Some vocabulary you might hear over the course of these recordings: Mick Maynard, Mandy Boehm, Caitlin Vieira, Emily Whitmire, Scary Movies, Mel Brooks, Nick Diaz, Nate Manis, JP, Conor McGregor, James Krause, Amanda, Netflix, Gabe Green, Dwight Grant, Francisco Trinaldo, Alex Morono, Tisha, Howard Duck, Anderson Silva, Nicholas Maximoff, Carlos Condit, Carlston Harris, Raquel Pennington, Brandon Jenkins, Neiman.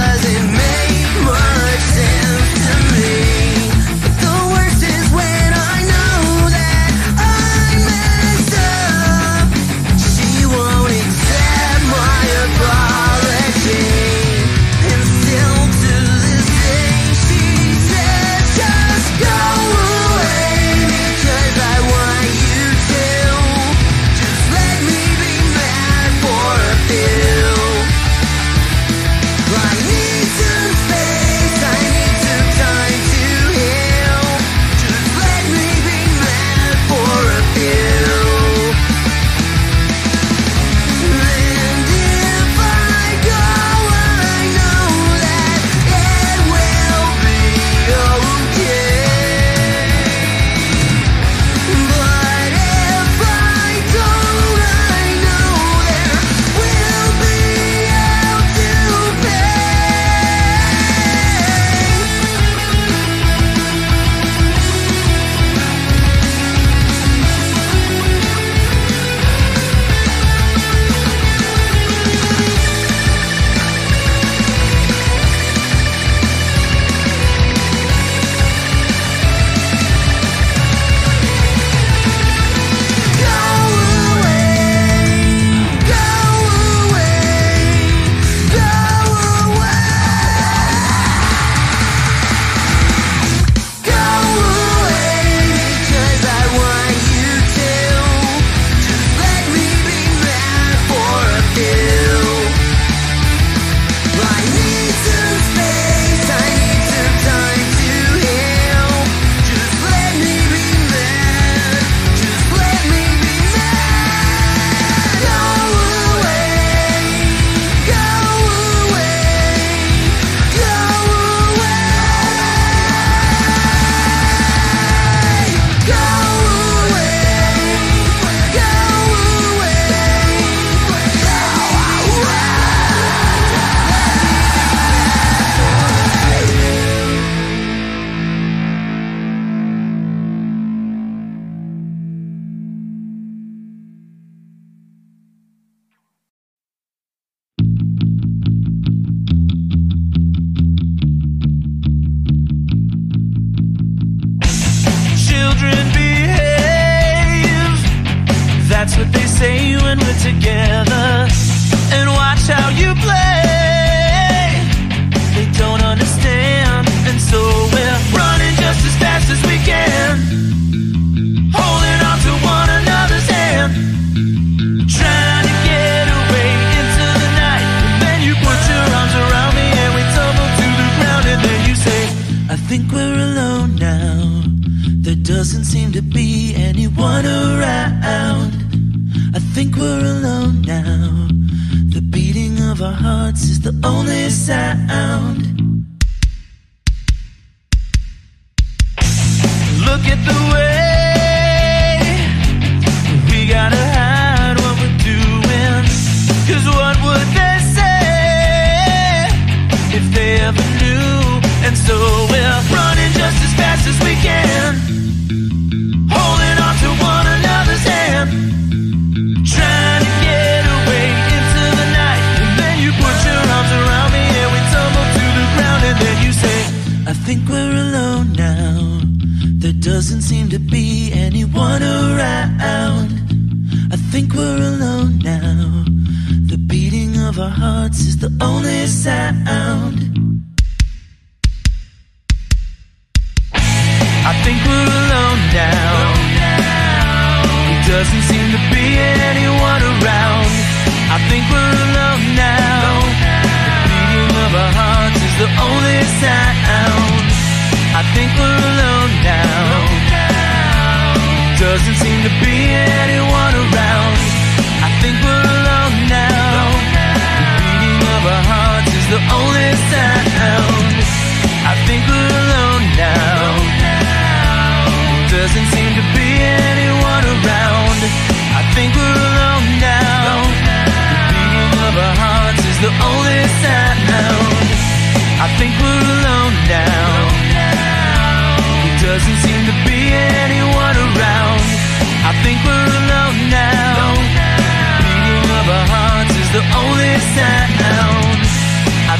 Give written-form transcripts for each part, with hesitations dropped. I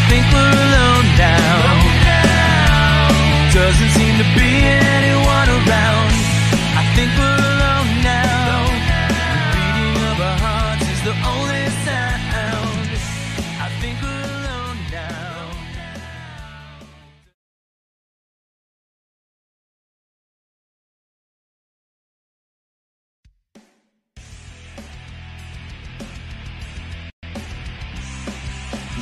think we're alone. down. Doesn't seem to be anyone around. I think we're alone now. The beating of our hearts is the only sound. I think we're alone now.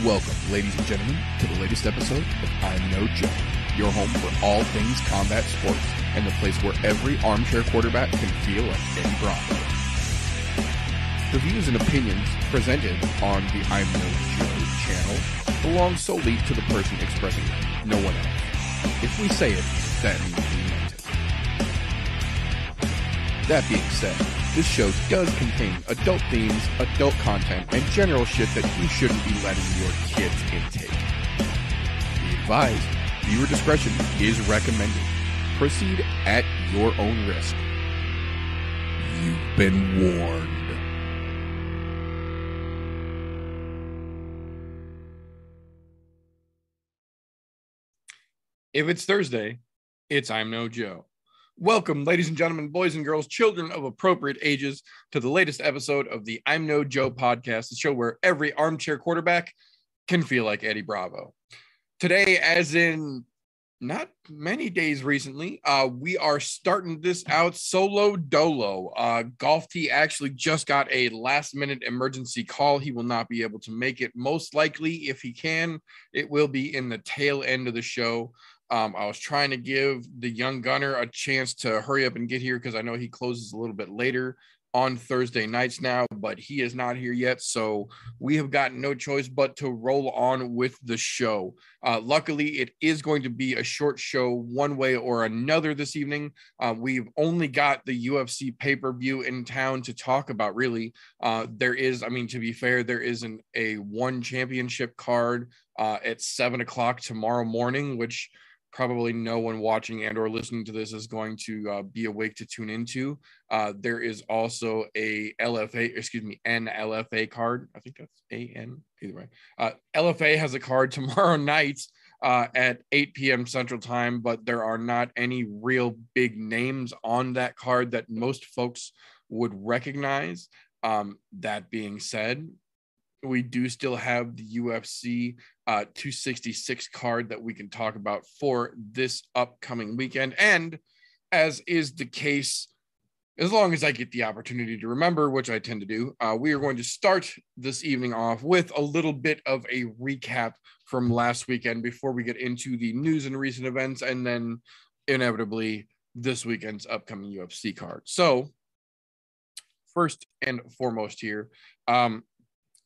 Welcome, ladies and gentlemen, to the latest episode of I'm No Joke, your home for all things combat sports, and the place where every armchair quarterback can feel like Eddie Bravo. The views and opinions presented on the I'm No Joke channel belong solely to the person expressing them, no one else. If we say it, that means we meant it. That being said, this show does contain adult themes, adult content, and general shit that you shouldn't be letting your kids intake. Be advised, viewer discretion is recommended. Proceed at your own risk. You've been warned. If it's Thursday, it's I'm No Joe. Welcome, ladies and gentlemen, boys and girls, children of appropriate ages, to the latest episode of the I'm No Joe podcast, the show where every armchair quarterback can feel like Eddie Bravo. Today, as in not many days recently, we are starting this out solo dolo. Golf T actually just got a last-minute emergency call. He will not be able to make it. Most likely, if he can, it will be in the tail end of the show. I was trying to give the young gunner a chance to hurry up and get here because I know he closes a little bit later on Thursday nights now, but he is not here yet, so we have got no choice but to roll on with the show. Luckily, it is going to be a short show one way or another this evening. We've only got the UFC pay-per-view in town to talk about, really. There is, to be fair, a one championship card at 7 o'clock tomorrow morning, which probably no one watching and or listening to this is going to be awake to tune into. There is also a NLFA card. I think that's AN, either way. LFA has a card tomorrow night at 8 p.m. Central Time, but there are not any real big names on that card that most folks would recognize. That being said, we do still have the UFC 266 card that we can talk about for this upcoming weekend. And as is the case, as long as I get the opportunity to remember, which I tend to do, we are going to start this evening off with a little bit of a recap from last weekend before we get into the news and recent events, and then inevitably this weekend's upcoming UFC card. So first and foremost here,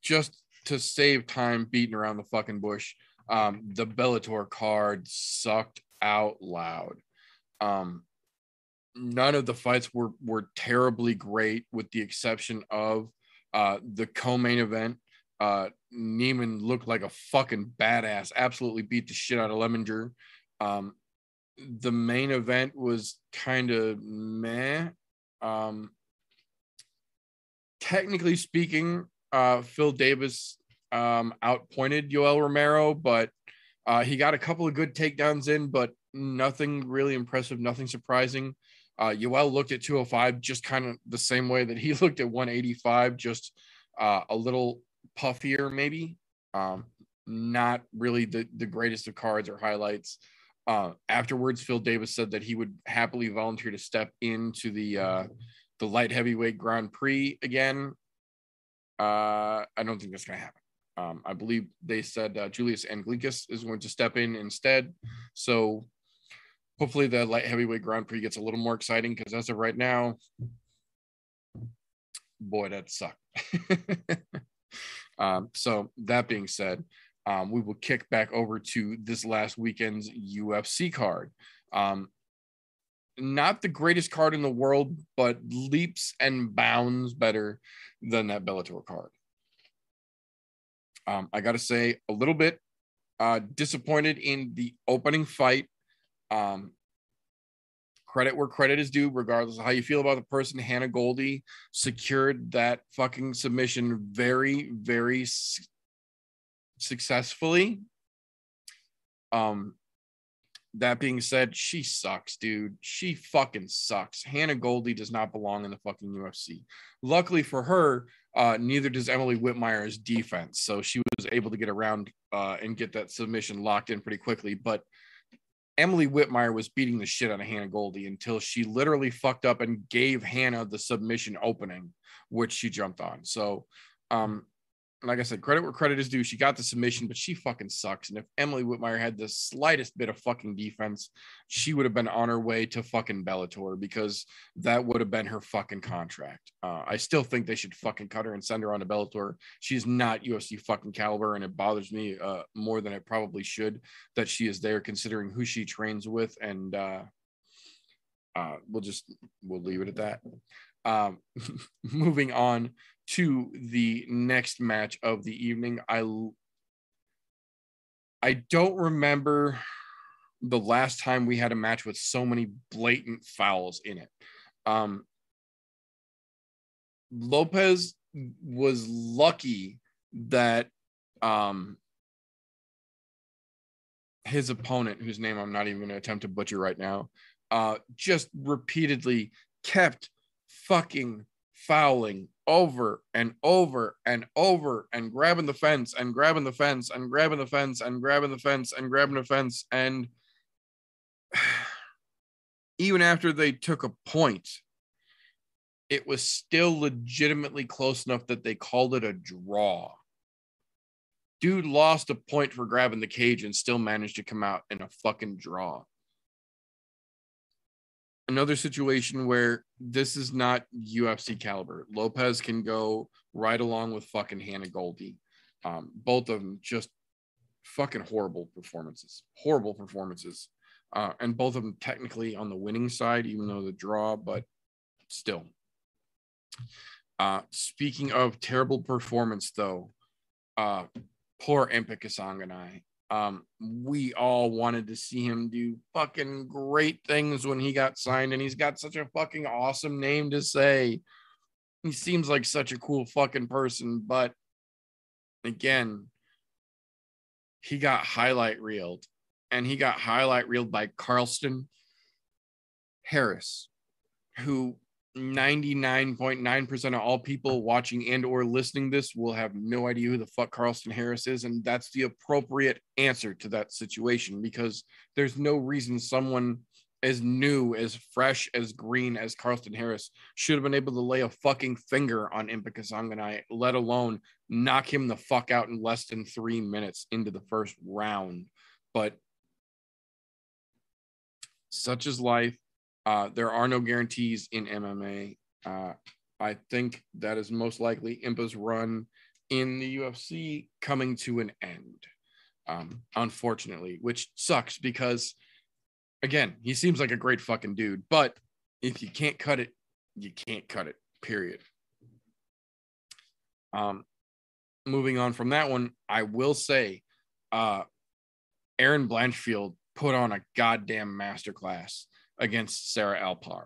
just to save time beating around the fucking bush, the Bellator card sucked out loud. None of the fights were terribly great, with the exception of the co-main event. Neiman looked like a fucking badass, absolutely beat the shit out of Leminger. The main event was kind of meh. Technically speaking, Phil Davis outpointed Yoel Romero, but he got a couple of good takedowns in, but nothing really impressive, nothing surprising. Yoel looked at 205 just kind of the same way that he looked at 185, just a little puffier maybe. Not really the greatest of cards or highlights. Afterwards, Phil Davis said that he would happily volunteer to step into the light heavyweight Grand Prix again. I don't think that's going to happen. I believe they said Julius Anglicus is going to step in instead. So hopefully the light heavyweight Grand Prix gets a little more exciting, because as of right now, boy, that sucked. So that being said, we will kick back over to this last weekend's UFC card. Not the greatest card in the world, but leaps and bounds better than that Bellator card. I got to say, a little bit disappointed in the opening fight. Credit where credit is due, regardless of how you feel about the person. Hannah Goldie secured that fucking submission very, very successfully. That being said, she sucks, dude. She fucking sucks. Hannah Goldie does not belong in the fucking UFC. Luckily for her, neither does Emily Whitmire's defense. So she was able to get around and get that submission locked in pretty quickly. But Emily Whitmire was beating the shit out of Hannah Goldie until she literally fucked up and gave Hannah the submission opening, which she jumped on. So, like I said, credit where credit is due. She got the submission, but she fucking sucks. And if Emily Whitmire had the slightest bit of fucking defense, she would have been on her way to fucking Bellator, because that would have been her fucking contract. I still think they should fucking cut her and send her on to Bellator. She's not UFC fucking caliber, and it bothers me more than it probably should that she is there, considering who she trains with. And we'll leave it at that. Moving on to the next match of the evening. I don't remember the last time we had a match with so many blatant fouls in it. Lopez was lucky that his opponent, whose name I'm not even going to attempt to butcher right now, just repeatedly kept fucking fouling over and over and over and grabbing the fence and grabbing the fence and grabbing the fence and grabbing the fence and grabbing the fence. And even after they took a point, it was still legitimately close enough that they called it a draw. Dude lost a point for grabbing the cage and still managed to come out in a fucking draw. Another situation where this is not UFC caliber. Lopez can go right along with fucking Hannah Goldie. Both of them just fucking horrible performances. Horrible performances. And both of them technically on the winning side, even though the draw, but still. Speaking of terrible performance, though, poor Impa Kasanganay. We all wanted to see him do fucking great things when he got signed, and he's got such a fucking awesome name to say. He seems like such a cool fucking person, but again, he got highlight reeled, and he got highlight reeled by Carlston Harris, who 99.9% of all people watching and or listening this will have no idea who the fuck Carlston Harris is, and that's the appropriate answer to that situation, because there's no reason someone as new, as fresh, as green as Carlston Harris should have been able to lay a fucking finger on Impa Kasanganay, let alone knock him the fuck out in less than 3 minutes into the first round. But such is life. There are no guarantees in MMA. I think that is most likely Impa's run in the UFC coming to an end, unfortunately, which sucks because, again, he seems like a great fucking dude. But if you can't cut it, you can't cut it, period. Moving on from that one, I will say Aaron Blanchfield put on a goddamn masterclass against Sarah Alpar.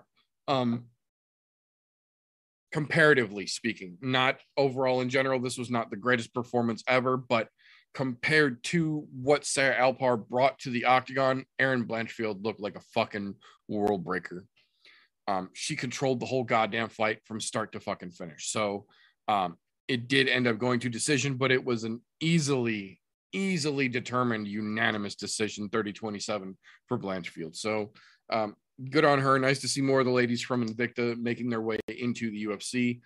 Comparatively speaking, not overall in general, this was not the greatest performance ever, but compared to what Sarah Alpar brought to the octagon, Aaron Blanchfield looked like a fucking world breaker. She controlled the whole goddamn fight from start to fucking finish. So it did end up going to decision, but it was an easily determined unanimous decision, 30-27 for Blanchfield. So good on her. Nice to see more of the ladies from Invicta making their way into the UFC.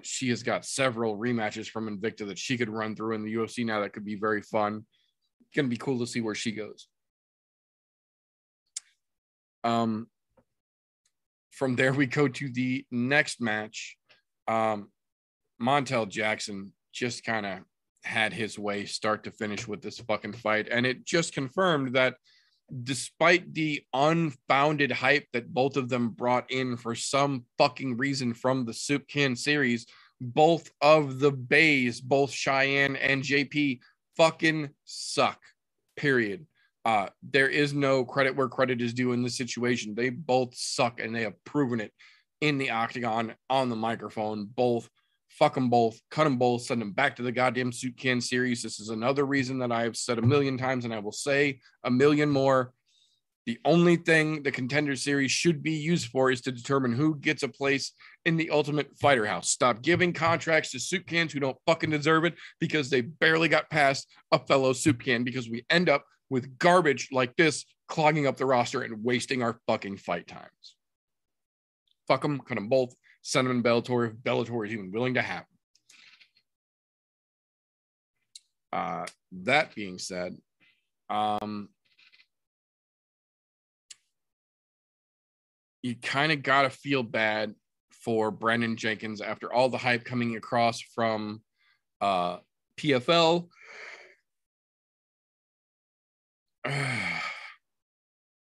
She has got several rematches from Invicta that she could run through in the UFC now. That could be very fun. Going to be cool to see where she goes. From there, we go to the next match. Montel Jackson just kind of had his way start to finish with this fucking fight. And it just confirmed that despite the unfounded hype that both of them brought in for some fucking reason from the Soup Can series, both of the Bays, both Cheyenne and JP, fucking suck, period. There is no credit where credit is due in this situation. They both suck, and they have proven it in the octagon, on the microphone, both Fuck them both, cut them both, send them back to the goddamn soup can series. This is another reason that I have said a million times, and I will say a million more. The only thing the contender series should be used for is to determine who gets a place in the Ultimate Fighter house. Stop giving contracts to soup cans who don't fucking deserve it because they barely got past a fellow soup can, because we end up with garbage like this clogging up the roster and wasting our fucking fight times. Fuck them, cut them both, send them in Bellator if Bellator is even willing to have them. That being said, you kind of got to feel bad for Brandon Jenkins after all the hype coming across from PFL.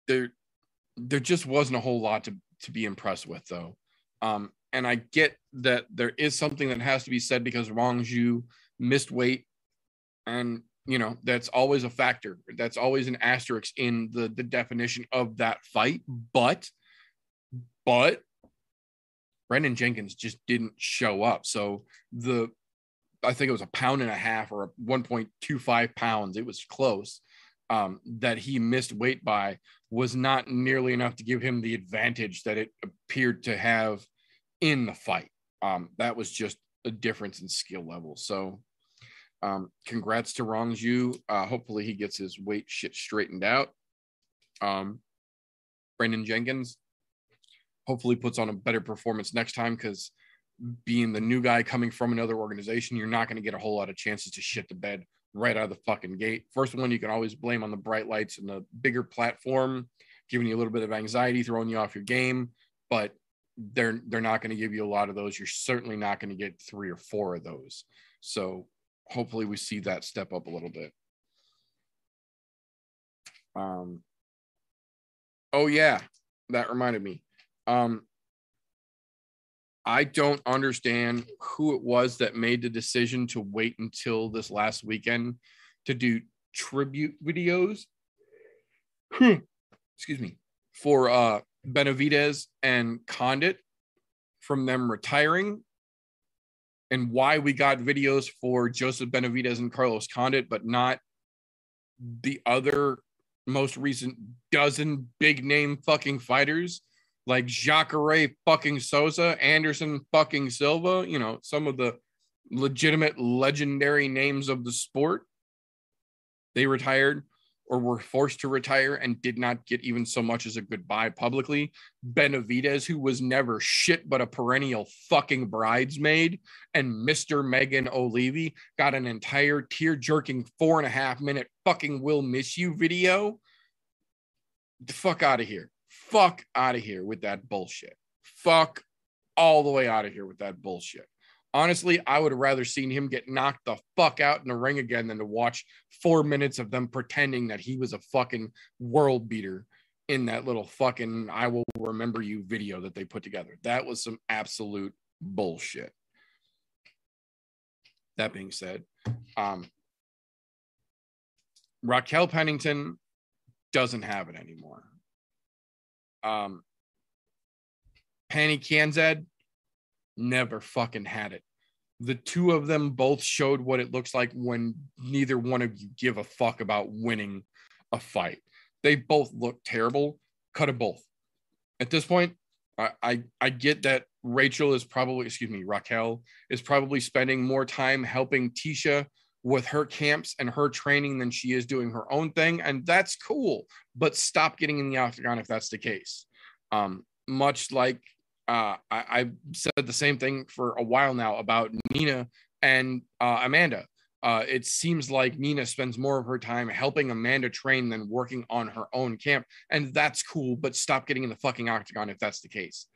There just wasn't a whole lot to be impressed with, though. And I get that there is something that has to be said because Wang Zhu missed weight. And, you know, that's always a factor. That's always an asterisk in the definition of that fight. But Brandon Jenkins just didn't show up. So I think it was 1.5 pounds or 1.25 pounds. It was close. That he missed weight by was not nearly enough to give him the advantage that it appeared to have in the fight. That was just a difference in skill level. So congrats to Rong Zhu. Hopefully he gets his weight shit straightened out. Brandon Jenkins hopefully puts on a better performance next time, because being the new guy coming from another organization, you're not going to get a whole lot of chances to shit the bed right out of the fucking gate. First one, you can always blame on the bright lights and the bigger platform, giving you a little bit of anxiety, throwing you off your game, but they're not going to give you a lot of those. You're certainly not going to get 3 or 4 of those. So hopefully we see that step up a little bit. Oh yeah, that reminded me. I don't understand who it was that made the decision to wait until this last weekend to do tribute videos. Excuse me. For Benavidez and Condit from them retiring, and why we got videos for Joseph Benavidez and Carlos Condit, but not the other most recent dozen big name fucking fighters. Like Jacare fucking Souza, Anderson fucking Silva, you know, some of the legitimate legendary names of the sport. They retired or were forced to retire and did not get even so much as a goodbye publicly. Benavidez, who was never shit but a perennial fucking bridesmaid, and Mr. Megan O'Leary got an entire tear-jerking 4.5-minute fucking Will Miss You video. The fuck out of here. Fuck out of here with that bullshit. Fuck all the way out of here with that bullshit. Honestly, I would have rather seen him get knocked the fuck out in the ring again than to watch 4 minutes of them pretending that he was a fucking world beater in that little fucking I Will Remember You video that they put together. That was some absolute bullshit. That being said, Raquel Pennington doesn't have it anymore. Penny Kianzad never fucking had it. The two of them both showed what it looks like when neither one of you give a fuck about winning a fight. They both look terrible. Cut them both. At this point, I get that Raquel is probably spending more time helping Tisha with her camps and her training than she is doing her own thing. And that's cool, but stop getting in the octagon if that's the case. Much like I've said the same thing for a while now about Nina and Amanda. It seems like Nina spends more of her time helping Amanda train than working on her own camp. And that's cool, but stop getting in the fucking octagon if that's the case.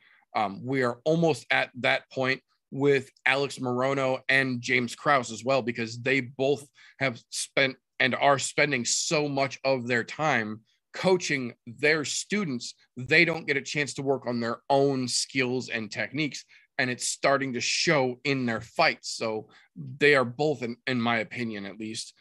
We are almost at that point with Alex Morono and James Krause as well, because they both have spent and are spending so much of their time coaching their students. They don't get a chance to work on their own skills and techniques, and it's starting to show in their fights. So they are both, in my opinion at least,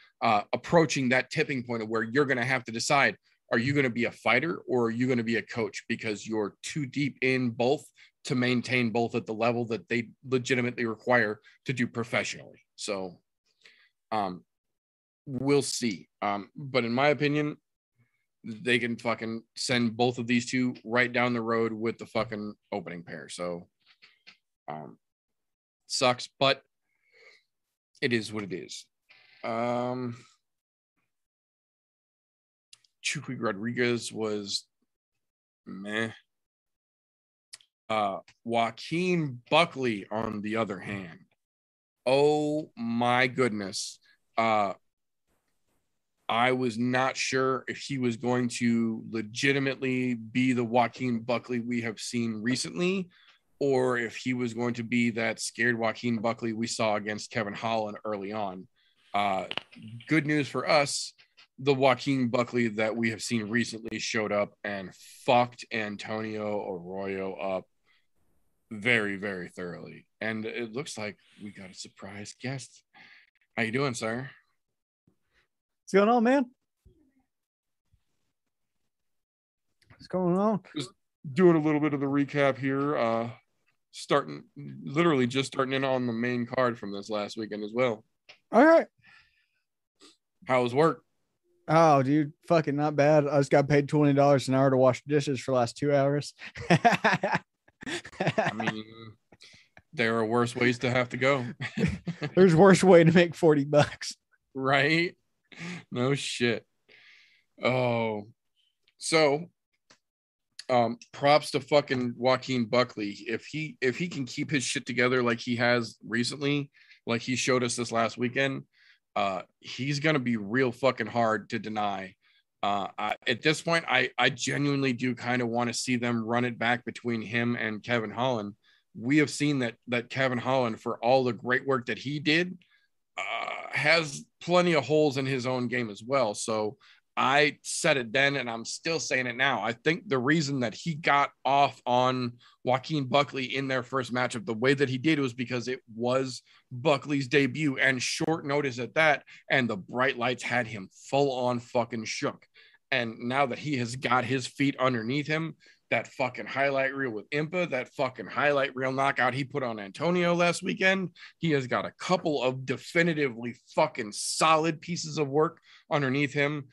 approaching that tipping point of where you're going to have to decide, are you going to be a fighter or are you going to be a coach? Because you're too deep in both to maintain both at the level that they legitimately require to do professionally. So we'll see. But in my opinion, they can fucking send both of these two right down the road with the fucking opening pair. So sucks, but it is what it is. Chukwuka Rodriguez was meh. Joaquin Buckley, on the other hand, oh my goodness. I was not sure if he was going to legitimately be the Joaquin Buckley we have seen recently, or if he was going to be that scared Joaquin Buckley we saw against Kevin Holland early on. Good news for us, the Joaquin Buckley that we have seen recently showed up and fucked Antonio Arroyo up very, very thoroughly. And it looks like we got a surprise guest. How you doing, sir? What's going on, man? What's going on? Just doing a little bit of the recap here. Literally just starting in on the main card from this last weekend as well. All right. How's work? Oh, dude, fucking not bad. I just got paid $20 an hour to wash dishes for the last 2 hours. I mean, there are worse ways to have to go. There's worse way to make 40 bucks. Right? No shit. Oh, so props to fucking Joaquin Buckley. If he can keep his shit together like he has recently, like he showed us this last weekend, he's going to be real fucking hard to deny. At this point, I genuinely do kind of want to see them run it back between him and Kevin Holland. We have seen that Kevin Holland, for all the great work that he did, has plenty of holes in his own game as well. So I said it then, and I'm still saying it now. I think the reason that he got off on Joaquin Buckley in their first matchup the way that he did was because it was Buckley's debut and short notice at that, and the bright lights had him full on fucking shook. And now that he has got his feet underneath him, that fucking highlight reel with Impa, that fucking highlight reel knockout he put on Antonio last weekend, he has got a couple of definitively fucking solid pieces of work underneath him.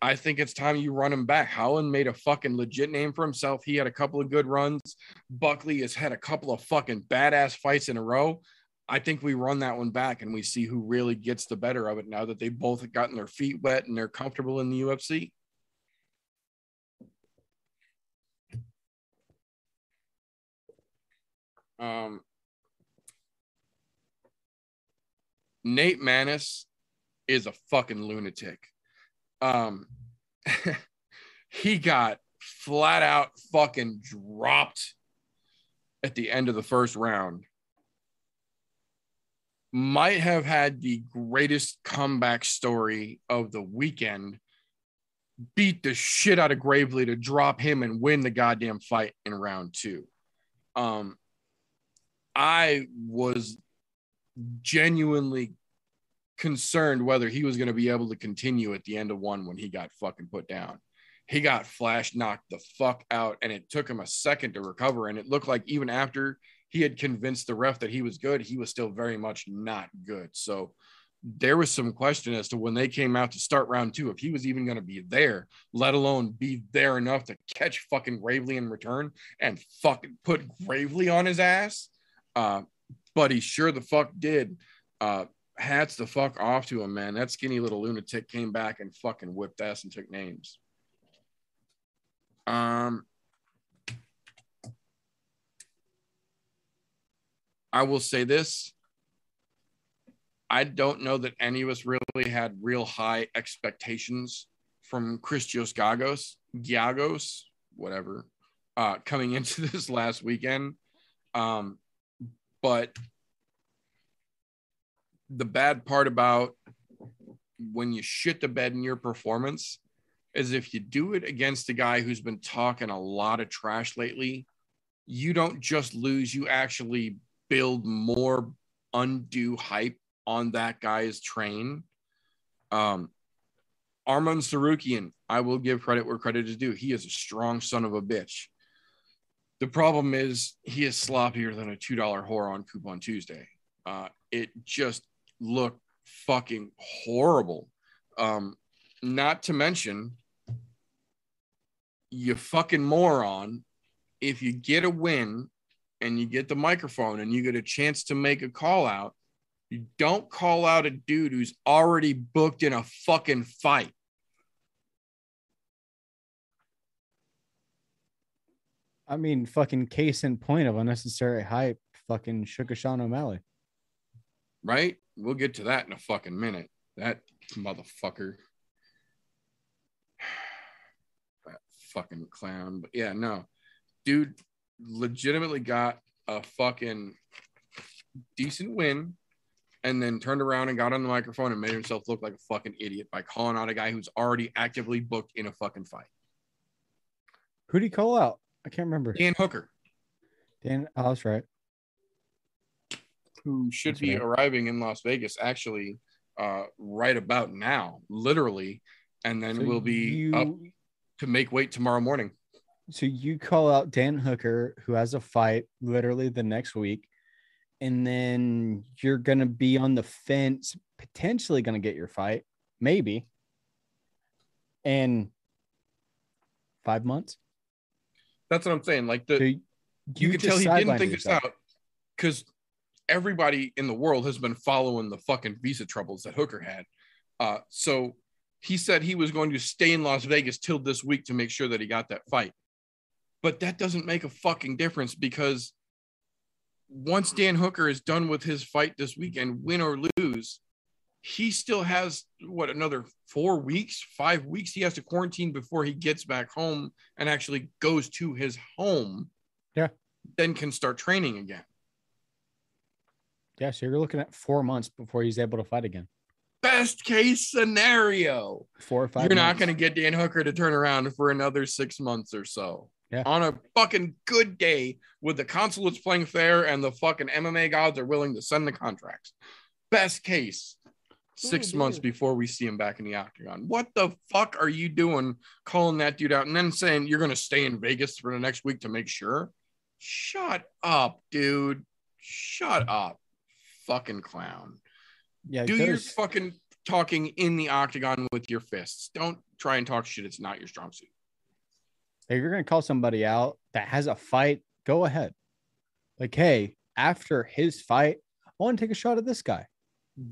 I think it's time you run him back. Holland made a fucking legit name for himself. He had a couple of good runs. Buckley has had a couple of fucking badass fights in a row. I think we run that one back and we see who really gets the better of it now that they both have gotten their feet wet and they're comfortable in the UFC. Nate Manis is a fucking lunatic. He got flat out fucking dropped at the end of the first round. Might have had the greatest comeback story of the weekend. Beat the shit out of Gravely to drop him and win the goddamn fight in round two. I was genuinely concerned whether he was going to be able to continue at the end of one when he got fucking put down. He got flash knocked the fuck out, and it took him a second to recover. And it looked like even after he had convinced the ref that he was good, he was still very much not good. So there was some question as to when they came out to start round two, if he was even going to be there, let alone be there enough to catch fucking Gravely in return and fucking put Gravely on his ass. But he sure the fuck did. Hats the fuck off to him, man. That skinny little lunatic came back and fucking whipped ass and took names. I will say this. I don't know that any of us really had real high expectations from Christios Giagos, whatever, coming into this last weekend. But the bad part about when you shit the bed in your performance is if you do it against a guy who's been talking a lot of trash lately, you don't just lose, you actually build more undue hype on that guy's train. Arman Sarukian I will give credit where credit is due. He is a strong son of a bitch. The problem is he is sloppier than a $2 whore on Coupon Tuesday. It just looked fucking horrible. Not to mention, you fucking moron, if you get a win and you get the microphone and you get a chance to make a call out, you don't call out a dude who's already booked in a fucking fight. I mean, fucking case in point of unnecessary hype, fucking Sugar Sean O'Malley. Right? We'll get to that in a fucking minute. That motherfucker. That fucking clown. But yeah, no. Dude legitimately got a fucking decent win and then turned around and got on the microphone and made himself look like a fucking idiot by calling out a guy who's already actively booked in a fucking fight. Who'd he call out? I can't remember. Dan Hooker. Dan, oh, that's right. Who should that's be right. Arriving in Las Vegas actually right about now, literally, and then so will be up to make weight tomorrow morning. So you call out Dan Hooker, who has a fight literally the next week, and then you're going to be on the fence, potentially going to get your fight, maybe, in 5 months. That's what I'm saying. Like, the so you can tell he didn't think this out because everybody in the world has been following the fucking visa troubles that Hooker had. So he said he was going to stay in Las Vegas till this week to make sure that he got that fight. But that doesn't make a fucking difference because once Dan Hooker is done with his fight this weekend, win or lose, he still has, what, another 4 weeks, 5 weeks he has to quarantine before he gets back home and actually goes to his home. Yeah. Then can start training again. Yeah, so you're looking at 4 months before he's able to fight again. Best case scenario. 4 or 5 You're months. Not going to get Dan Hooker to turn around for another 6 months or so. Yeah. On a fucking good day with the consulates playing fair and the fucking MMA gods are willing to send the contracts. Best case. Six yeah, months before we see him back in the octagon. What the fuck are you doing calling that dude out and then saying you're going to stay in Vegas for the next week to make sure? Shut up, dude. Shut up. Fucking clown. Yeah, do your fucking talking in the octagon with your fists. Don't try and talk shit. It's not your strong suit. If you're going to call somebody out that has a fight, go ahead. Like, hey, after his fight, I want to take a shot at this guy.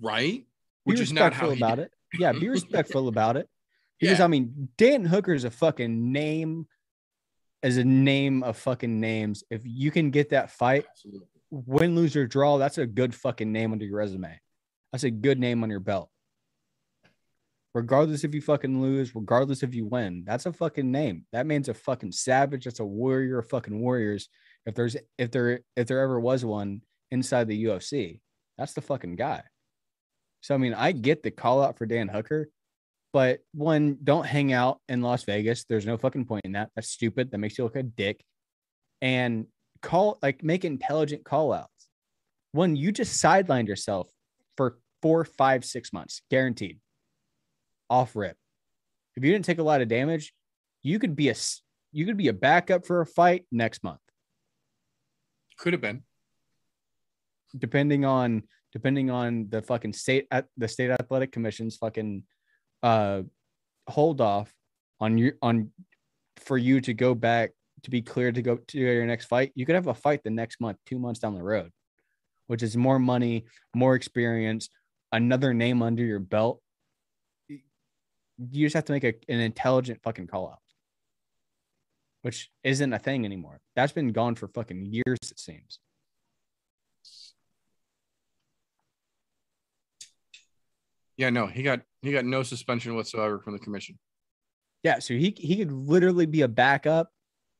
Right? Be which respectful is not how about it. Yeah, be respectful about it. Because, yeah. I mean, Dan Hooker is a fucking name as a name of fucking names. If you can get that fight, absolutely. Win, lose, or draw, that's a good fucking name under your resume. That's a good name on your belt. Regardless if you fucking lose, regardless if you win, that's a fucking name. That man's a fucking savage. That's a warrior of fucking warriors. If there ever was one inside the UFC, that's the fucking guy. So, I mean, I get the call out for Dan Hooker, but one, don't hang out in Las Vegas. There's no fucking point in that. That's stupid. That makes you look like a dick. And call, like, make intelligent call outs. One, you just sidelined yourself for 4, 5, 6 months, guaranteed. Off rip. If you didn't take a lot of damage, you could be a backup for a fight next month. Could have been. Depending on the fucking state athletic commission's fucking hold off for you to go back to be cleared to go to your next fight, you could have a fight the next month, 2 months down the road, which is more money, more experience, another name under your belt. You just have to make an intelligent fucking call out, which isn't a thing anymore. That's been gone for fucking years, it seems. Yeah, no, he got no suspension whatsoever from the commission. Yeah, so he could literally be a backup.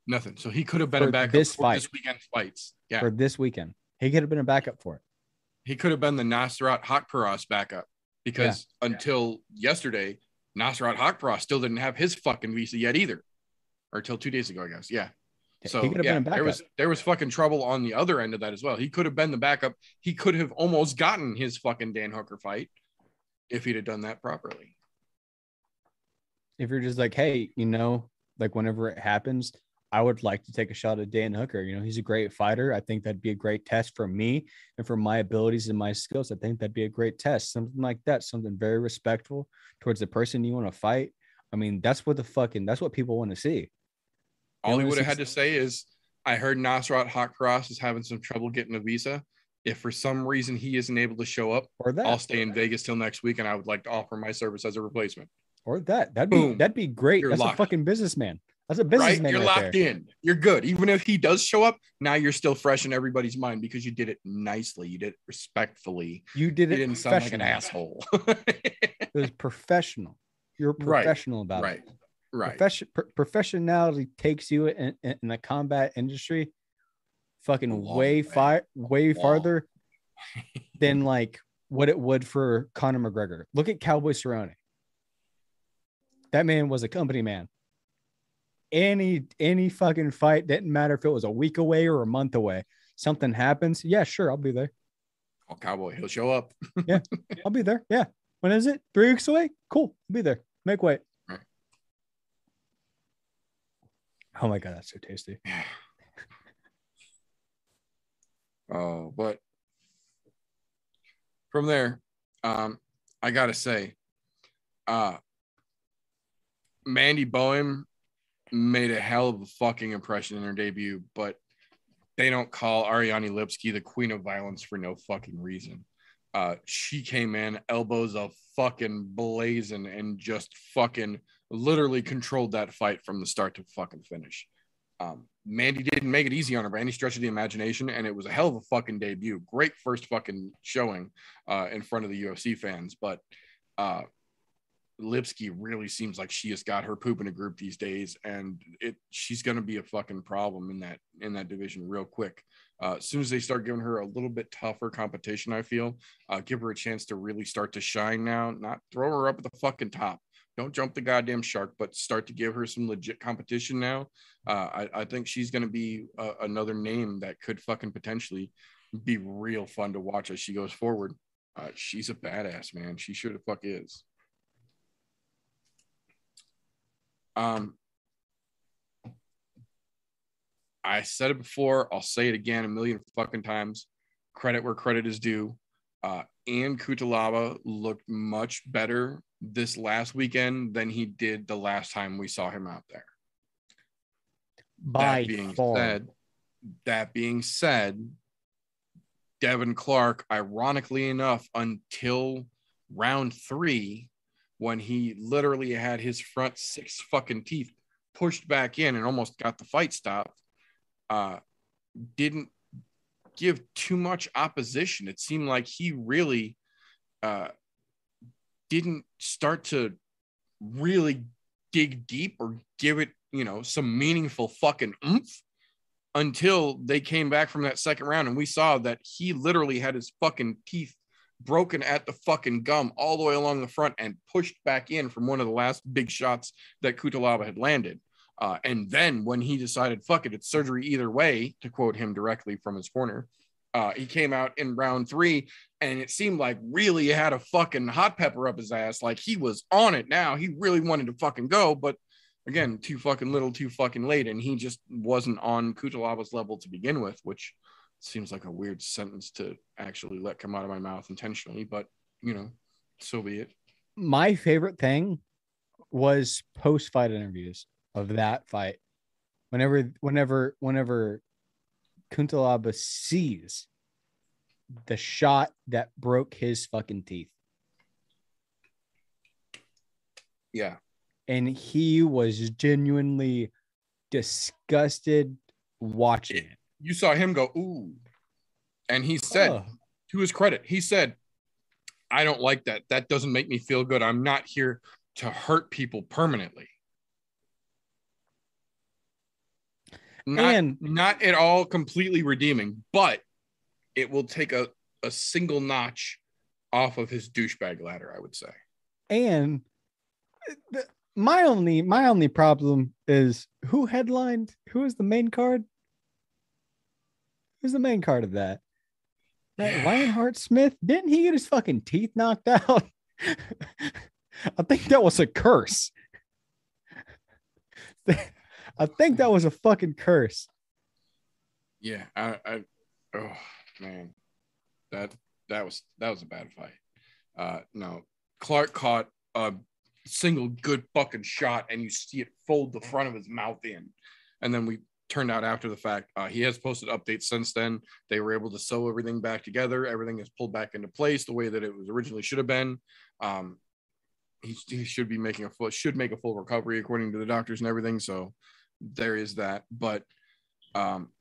Nothing. So he could have been a backup for this weekend's fights. Yeah, for this weekend, he could have been a backup for it. He could have been the Nasrat Haqparast backup because yesterday, Nasrat Haqparast still didn't have his fucking visa yet either, or till 2 days ago, I guess. Yeah. So he could have been a backup. There was fucking trouble on the other end of that as well. He could have been the backup. He could have almost gotten his fucking Dan Hooker fight. If he'd have done that properly. if you're just like, hey, you know, like whenever it happens, I would like to take a shot at Dan Hooker. You know, he's a great fighter. I think that'd be a great test for me and for my abilities and my skills. I think that'd be a great test. Something like that. Something very respectful towards the person you want to fight. I mean, that's what people want to see. All he would have had to say is, I heard Nasrat Haqparast is having some trouble getting a visa. If for some reason he isn't able to show up, or that, I'll stay in Vegas till next week, and I would like to offer my service as a replacement. Or that. That'd be great. That's a fucking businessman. That's a businessman. Right? You're locked in. You're good. Even if he does show up, now you're still fresh in everybody's mind because you did it nicely. You did it respectfully. You did it. You didn't sound like an asshole. It was professional. You're professional about it. Right. Professionality takes you in the combat industry fucking way farther than like what it would for Conor McGregor. Look at Cowboy Cerrone. That man was a company man. Any fucking fight, didn't matter if it was a week away or a month away. Something happens, yeah, sure, I'll be there. Oh, Cowboy, he'll show up. Yeah, I'll be there. Yeah, when is it? 3 weeks away? Cool, I'll be there. Make weight. Right. Oh my god, that's so tasty. Oh, but from there, I gotta say, Mandy Boehm made a hell of a fucking impression in her debut, but they don't call Ariane Lipsky the queen of violence for no fucking reason. She came in, elbows a fucking blazing, and just fucking literally controlled that fight from the start to fucking finish. Mandy didn't make it easy on her by any stretch of the imagination, and it was a hell of a fucking debut. Great first fucking showing in front of the UFC fans, but Lipsky really seems like she has got her poop in a group these days, and she's going to be a fucking problem in that division real quick. As soon as they start giving her a little bit tougher competition, I feel, give her a chance to really start to shine now, not throw her up at the fucking top. Don't jump the goddamn shark, but start to give her some legit competition now. I think she's going to be another name that could fucking potentially be real fun to watch as she goes forward. She's a badass, man. She sure the fuck is. I said it before. I'll say it again a million fucking times. Credit where credit is due. Anne Cutelaba looked much better this last weekend than he did the last time we saw him out there. That being said, Devin Clark, ironically enough, until round 3, when he literally had his front 6 fucking teeth pushed back in and almost got the fight stopped, didn't give too much opposition. It seemed like he really didn't start to really dig deep or give it, you know, some meaningful fucking oomph until they came back from that second round. And we saw that he literally had his fucking teeth broken at the fucking gum all the way along the front and pushed back in from one of the last big shots that Cutelaba had landed. And then when he decided, fuck it, it's surgery either way, to quote him directly from his corner, he came out in round 3, and it seemed like really had a fucking hot pepper up his ass. Like he was on it now. He really wanted to fucking go, but again, too fucking little, too fucking late. And he just wasn't on Kutalaba's level to begin with, which seems like a weird sentence to actually let come out of my mouth intentionally, but you know, so be it. My favorite thing was post-fight interviews of that fight. Whenever Cutelaba sees the shot that broke his fucking teeth. Yeah. And he was genuinely disgusted watching it. You saw him go, ooh. And he said, to his credit, he said, I don't like that. That doesn't make me feel good. I'm not here to hurt people permanently. Not at all completely redeeming, but it will take a single notch off of his douchebag ladder, I would say. And my only problem is who headlined? Who is the main card? Who's the main card of that? Lionheart Smith? Didn't he get his fucking teeth knocked out? I think that was a curse. I think that was a fucking curse. Yeah, I oh man, that was a bad fight. No, Clark caught a single good fucking shot, and you see it fold the front of his mouth in. And then we turned out after the fact, he has posted updates since then. They were able to sew everything back together. Everything is pulled back into place the way that it was originally should have been. He should be making a full recovery according to the doctors and everything. So there is that. But I'm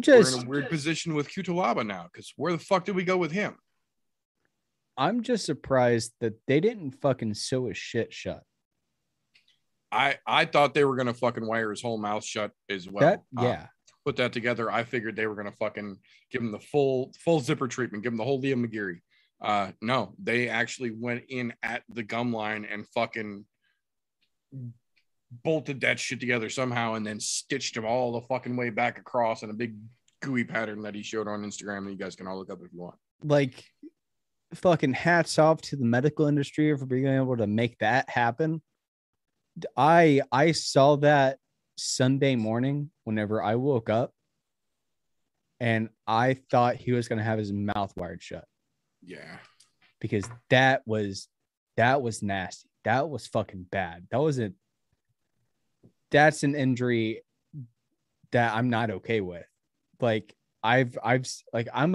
just we're in a weird position with Cutelaba now, because where the fuck did we go with him? I'm just surprised that they didn't fucking sew his shit shut. I thought they were going to fucking wire his whole mouth shut as well. Put that together. I figured they were going to fucking give him the full zipper treatment, give him the whole Liam McGeary. No, they actually went in at the gum line and fucking bolted that shit together somehow, and then stitched him all the fucking way back across in a big gooey pattern that he showed on Instagram that you guys can all look up if you want. Like, fucking hats off to the medical industry for being able to make that happen. I saw that Sunday morning whenever I woke up, and I thought he was going to have his mouth wired shut. Yeah, because that was nasty. That was fucking bad. That's an injury that I'm not okay with. Like, I'm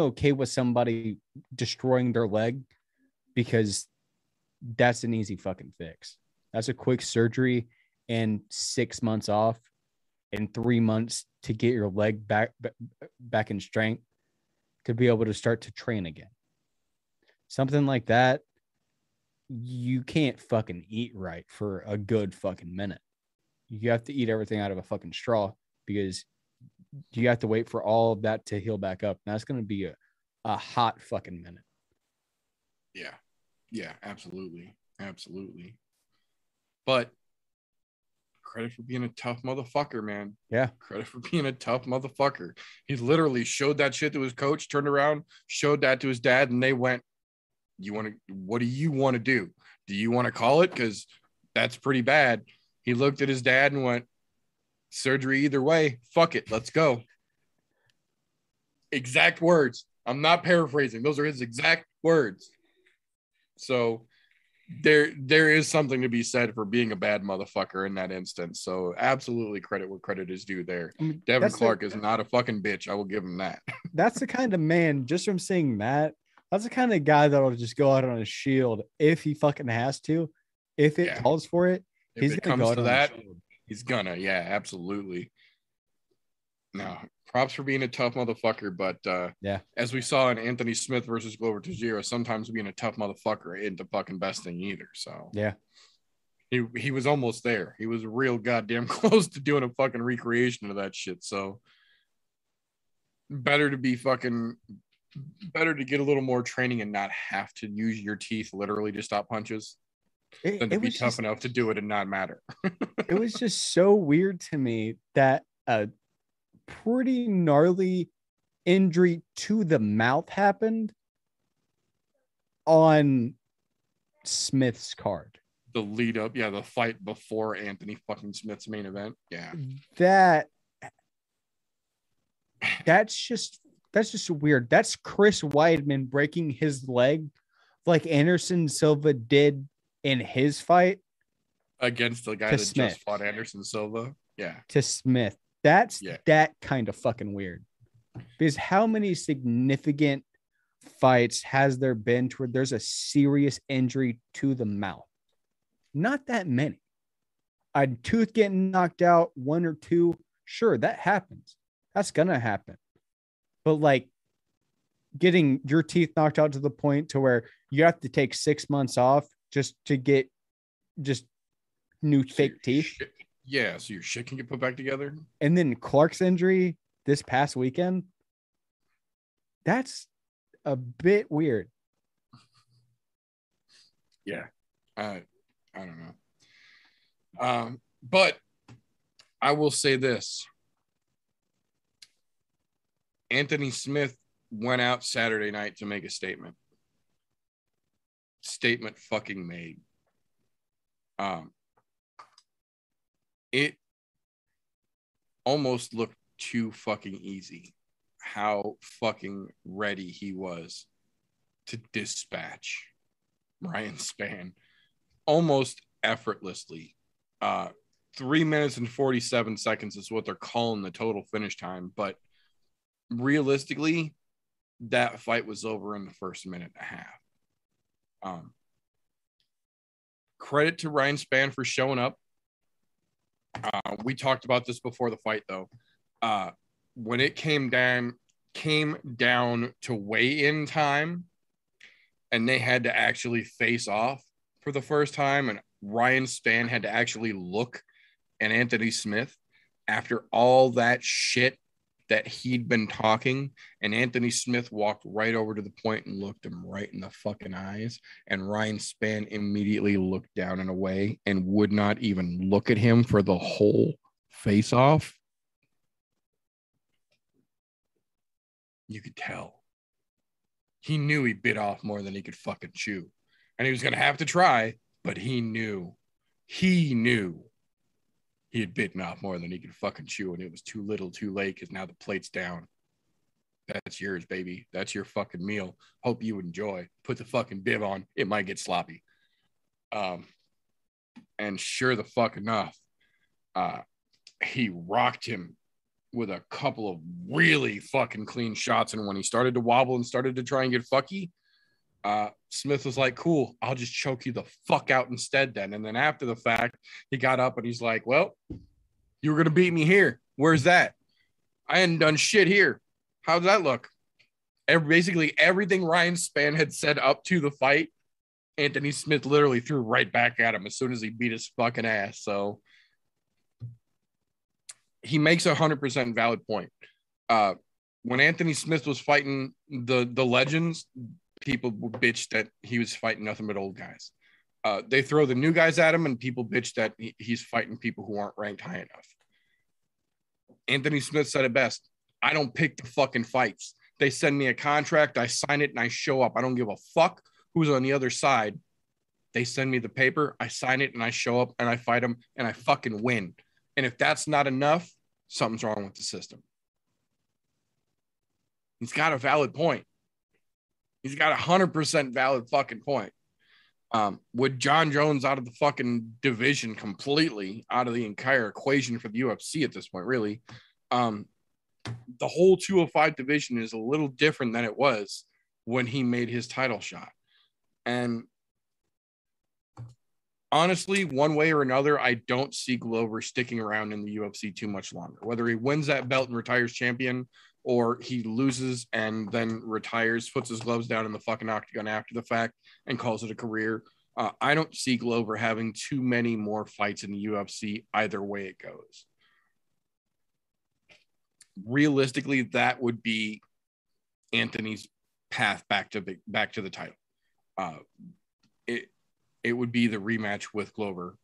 okay with somebody destroying their leg, because that's an easy fucking fix. That's a quick surgery and 6 months off and 3 months to get your leg back in strength to be able to start to train again. Something like that, you can't fucking eat right for a good fucking minute. You have to eat everything out of a fucking straw, because you have to wait for all of that to heal back up. Now it's going to be a hot fucking minute. Yeah. Yeah, absolutely. Absolutely. But credit for being a tough motherfucker, man. Yeah. Credit for being a tough motherfucker. He literally showed that shit to his coach, turned around, showed that to his dad, and they went, what do you want to do? Do you want to call it? Because that's pretty bad. He looked at his dad and went, surgery either way. Fuck it. Let's go. Exact words. I'm not paraphrasing. Those are his exact words. So there is something to be said for being a bad motherfucker in that instance. So absolutely credit where credit is due there. I mean, Devin Clark is not a fucking bitch. I will give him that. That's the kind of man, just from seeing that, that's the kind of guy that'll just go out on his shield if he fucking has to. If it calls for it, he's going to go out on his shield. He's gonna, yeah, absolutely. No, props for being a tough motherfucker, but as we saw in Anthony Smith versus Glover Teixeira, sometimes being a tough motherfucker isn't the fucking best thing either. So yeah, he was almost there. He was real goddamn close to doing a fucking recreation of that shit. So better to get a little more training and not have to use your teeth literally to stop punches than to be tough enough to do it and not matter. It was just so weird to me that a pretty gnarly injury to the mouth happened on Smith's card. The lead up, yeah, the fight before Anthony fucking Smith's main event. Yeah. That's just weird. That's Chris Weidman breaking his leg like Anderson Silva did in his fight against the guy that Smith. Just fought Anderson Silva. Yeah. To Smith. That's that kind of fucking weird. Because how many significant fights has there been to where there's a serious injury to the mouth? Not that many. A tooth getting knocked out, one or two. Sure, that happens. That's going to happen. But like getting your teeth knocked out to the point to where you have to take 6 months off just to get just new fake teeth. Yeah. So your shit can get put back together. And then Clark's injury this past weekend. That's a bit weird. Yeah. I don't know. But I will say this. Anthony Smith went out Saturday night to make a statement. Statement fucking made. it almost looked too fucking easy how fucking ready he was to dispatch Ryan Spann almost effortlessly. 3 minutes and 47 seconds is what they're calling the total finish time, but realistically, that fight was over in the first minute and a half. Credit to Ryan Spann for showing up. We talked about this before the fight, though. When it came down to weigh-in time, and they had to actually face off for the first time, and Ryan Spann had to actually look at Anthony Smith after all that shit that he'd been talking, and Anthony Smith walked right over to the point and looked him right in the fucking eyes, and Ryan Spann immediately looked down and away and would not even look at him for the whole face-off. You could tell. He knew he bit off more than he could fucking chew, and he was going to have to try, but he knew. He had bitten off more than he could fucking chew, and it was too little, too late, because now the plate's down. That's yours, baby. That's your fucking meal. Hope you enjoy. Put the fucking bib on. It might get sloppy. And sure the fuck enough, he rocked him with a couple of really fucking clean shots, and when he started to wobble and started to try and get fucky, Smith was like, cool, I'll just choke you the fuck out instead then. And then after the fact, he got up and he's like, well, you were going to beat me here. Where's that? I hadn't done shit here. How'd that look? Basically everything Ryan Spann had said up to the fight, Anthony Smith literally threw right back at him as soon as he beat his fucking ass. So he makes 100% valid point. When Anthony Smith was fighting the legends, people bitch that he was fighting nothing but old guys. They throw the new guys at him, and people bitch that he's fighting people who aren't ranked high enough. Anthony Smith said it best. I don't pick the fucking fights. They send me a contract, I sign it, and I show up. I don't give a fuck who's on the other side. They send me the paper, I sign it, and I show up, and I fight them, and I fucking win. And if that's not enough, something's wrong with the system. He's got a valid point. He's got 100% valid fucking point. With John Jones out of the fucking division completely, out of the entire equation for the UFC at this point, really, the whole 205 division is a little different than it was when he made his title shot. And honestly, one way or another, I don't see Glover sticking around in the UFC too much longer. Whether he wins that belt and retires champion, or he loses and then retires, puts his gloves down in the fucking octagon after the fact and calls it a career. I don't see Glover having too many more fights in the UFC either way it goes. Realistically, that would be Anthony's path back to the title. It would be the rematch with Glover.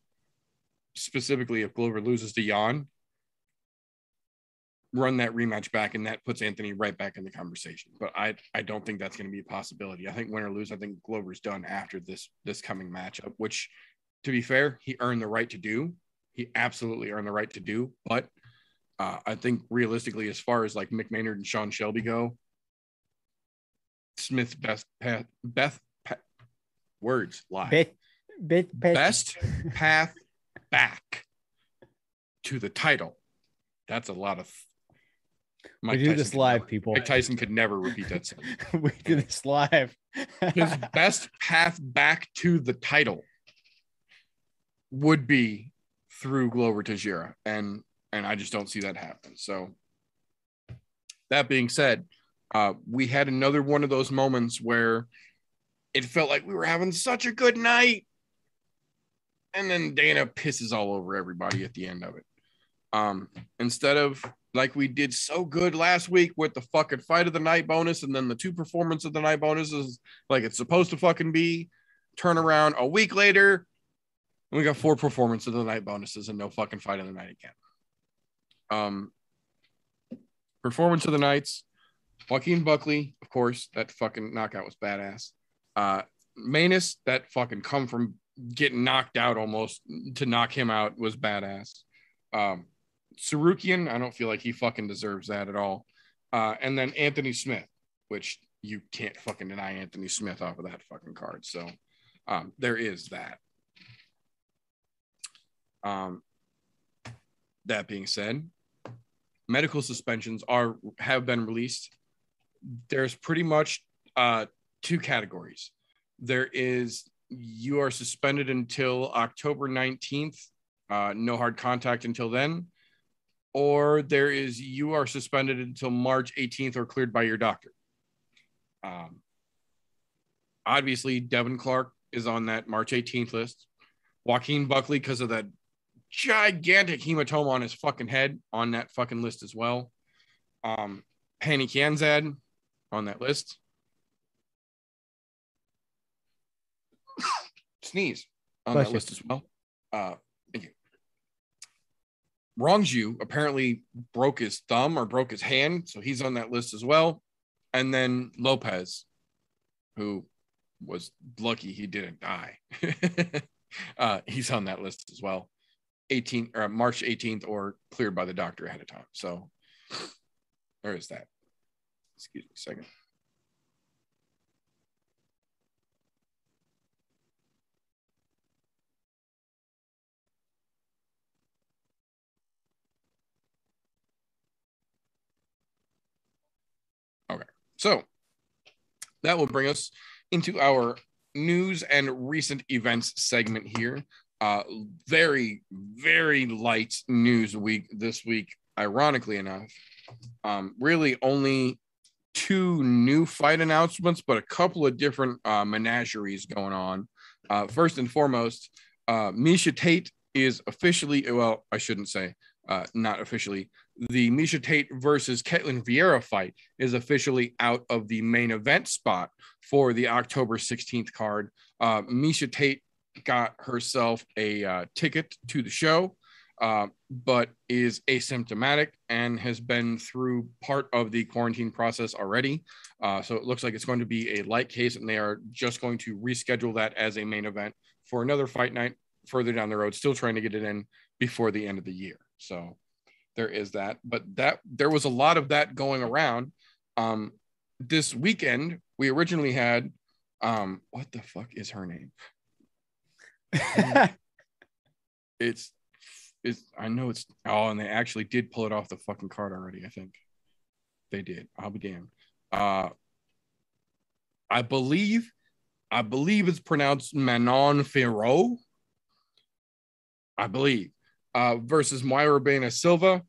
Specifically, if Glover loses to Jan, run that rematch back, and that puts Anthony right back in the conversation. But I don't think that's going to be a possibility. I think win or lose, I think Glover's done after this coming matchup, which, to be fair, he earned the right to do. He absolutely earned the right to do. But I think realistically, as far as like Mick Maynard and Sean Shelby go, Smith's best path back to the title. That's a lot of... Mike we do Tyson this live, people. Mike Tyson could never repeat that sentence. We do this live. His best path back to the title would be through Glover Teixeira, and I just don't see that happen. So that being said, we had another one of those moments where it felt like we were having such a good night, and then Dana pisses all over everybody at the end of it. Instead of like we did so good last week with the fucking fight of the night bonus and then the two performance of the night bonuses, like it's supposed to fucking be, turn around a week later and we got four performance of the night bonuses and no fucking fight of the night again. Performance of the nights, Joaquin Buckley, of course, that fucking knockout was badass. Manus, that fucking come from getting knocked out almost to knock him out was badass. Sarukian, I don't feel like he fucking deserves that at all. And then Anthony Smith, which you can't fucking deny Anthony Smith off of that fucking card. So there is that. That being said, medical suspensions have been released. There's pretty much two categories. There is, you are suspended until October 19th, no hard contact until then, or there is, you are suspended until March 18th or cleared by your doctor. Obviously, Devin Clark is on that March 18th list. Joaquin Buckley, because of that gigantic hematoma on his fucking head, on that fucking list as well. Penny Kianzad on that list. Sneeze on that list as well. Thank you. Rongju apparently broke his thumb or broke his hand, so he's on that list as well. And then Lopez, who was lucky he didn't die. He's on that list as well. March 18th or cleared by the doctor ahead of time. So there is that. Excuse me a second. Okay, so that will bring us into our news and recent events segment here. Very, very light news week this week, ironically enough. Really only two new fight announcements, but a couple of different menageries going on. First and foremost, Miesha Tate is officially, well, I shouldn't say not officially, the Miesha Tate versus Caitlin Vieira fight is officially out of the main event spot for the October 16th card. Miesha Tate got herself a ticket to the show, but is asymptomatic and has been through part of the quarantine process already. So it looks like it's going to be a light case, and they are just going to reschedule that as a main event for another fight night further down the road, still trying to get it in before the end of the year. So there is that, but that there was a lot of that going around. This weekend, we originally had, what the fuck is her name? And they actually did pull it off the fucking card already. I think they did. I'll be damned. I believe it's pronounced Manon Ferro, I believe, versus Moira Baena Silva.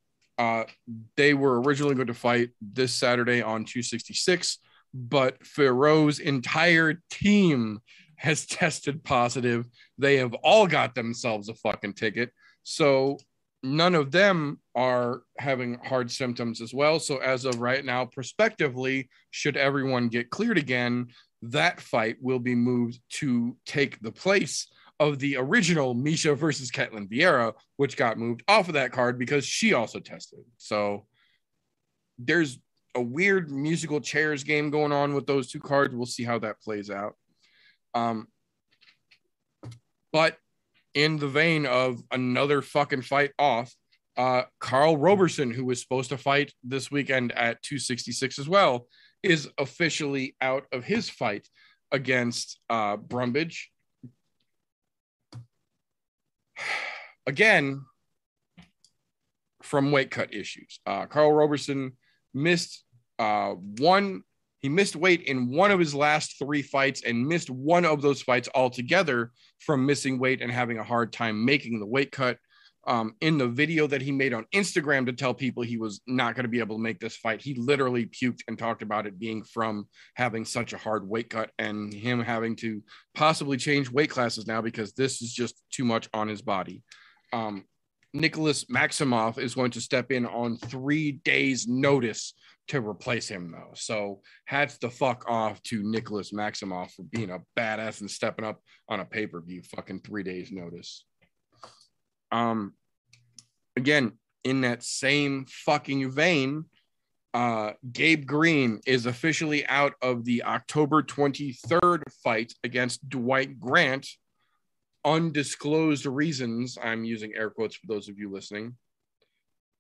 They were originally going to fight this Saturday on 266, but Ferro's entire team has tested positive. They have all got themselves a fucking ticket. So none of them are having hard symptoms as well. So as of right now, prospectively, should everyone get cleared again, that fight will be moved to take the place of the original Miesha versus Caitlin Vieira, which got moved off of that card because she also tested. So there's a weird musical chairs game going on with those two cards. We'll see how that plays out. But in the vein of another fucking fight off, Carl Roberson, who was supposed to fight this weekend at 266 as well, is officially out of his fight against Brumbage. Again, from weight cut issues. Carl Roberson missed one. He missed weight in one of his last three fights and missed one of those fights altogether from missing weight and having a hard time making the weight cut. In the video that he made on Instagram to tell people he was not going to be able to make this fight, he literally puked and talked about it being from having such a hard weight cut and him having to possibly change weight classes now because this is just too much on his body. Nicholas Maximoff is going to step in on 3 days' notice to replace him, though. So hats the fuck off to Nicholas Maximoff for being a badass and stepping up on a pay-per-view fucking 3 days' notice. Again, in that same fucking vein, Gabe Green is officially out of the October 23rd fight against Dwight Grant. Undisclosed reasons, I'm using air quotes for those of you listening,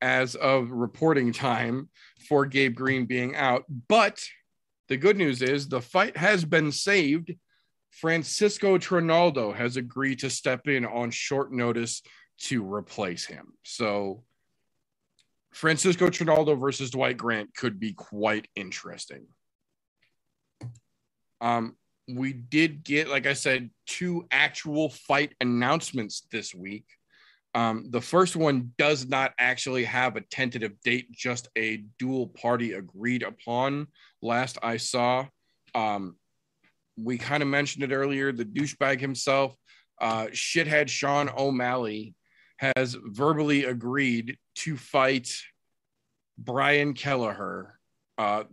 as of reporting time for Gabe Green being out. But the good news is the fight has been saved. Francisco Trinaldo has agreed to step in on short notice to replace him. So Francisco Trinaldo versus Dwight Grant could be quite interesting. We did get, like I said, two actual fight announcements this week. The first one does not actually have a tentative date, just a dual party agreed upon. Last I saw, we kind of mentioned it earlier, the douchebag himself, shithead Sean O'Malley, has verbally agreed to fight Brian Kelleher.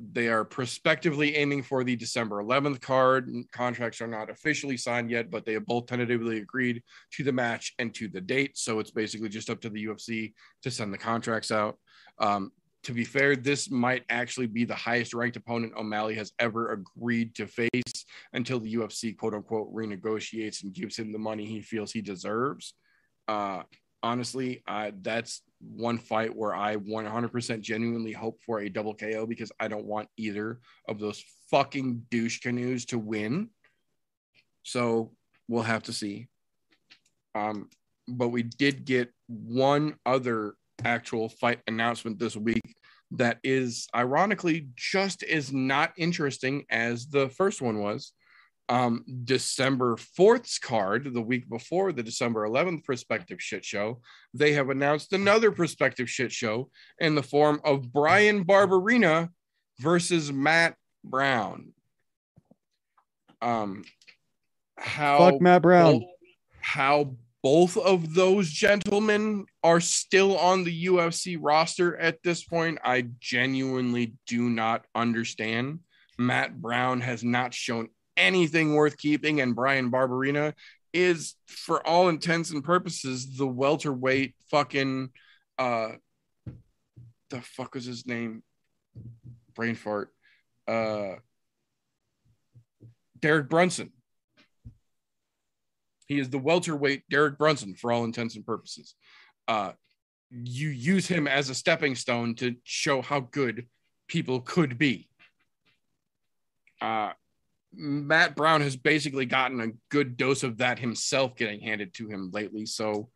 They are prospectively aiming for the December 11th card. Contracts are not officially signed yet, but they have both tentatively agreed to the match and to the date. So it's basically just up to the UFC to send the contracts out. To be fair, this might actually be the highest ranked opponent O'Malley has ever agreed to face until the UFC, quote unquote, renegotiates and gives him the money he feels he deserves. Honestly, that's one fight where I 100% genuinely hope for a double KO because I don't want either of those fucking douche canoes to win. So we'll have to see. But we did get one other actual fight announcement this week that is ironically just as not interesting as the first one was. December 4th's card, the week before the December 11th prospective shit show, they have announced another prospective shit show in the form of Brian Barberina versus Matt Brown. Fuck Matt Brown. How both of those gentlemen are still on the UFC roster at this point, I genuinely do not understand. Matt Brown has not shown anything worth keeping, and Brian Barberina is, for all intents and purposes, the welterweight fucking the fuck was his name? Brain fart. Derek Brunson. He is the welterweight Derek Brunson for all intents and purposes. You use him as a stepping stone to show how good people could be. Matt Brown has basically gotten a good dose of that himself getting handed to him lately. So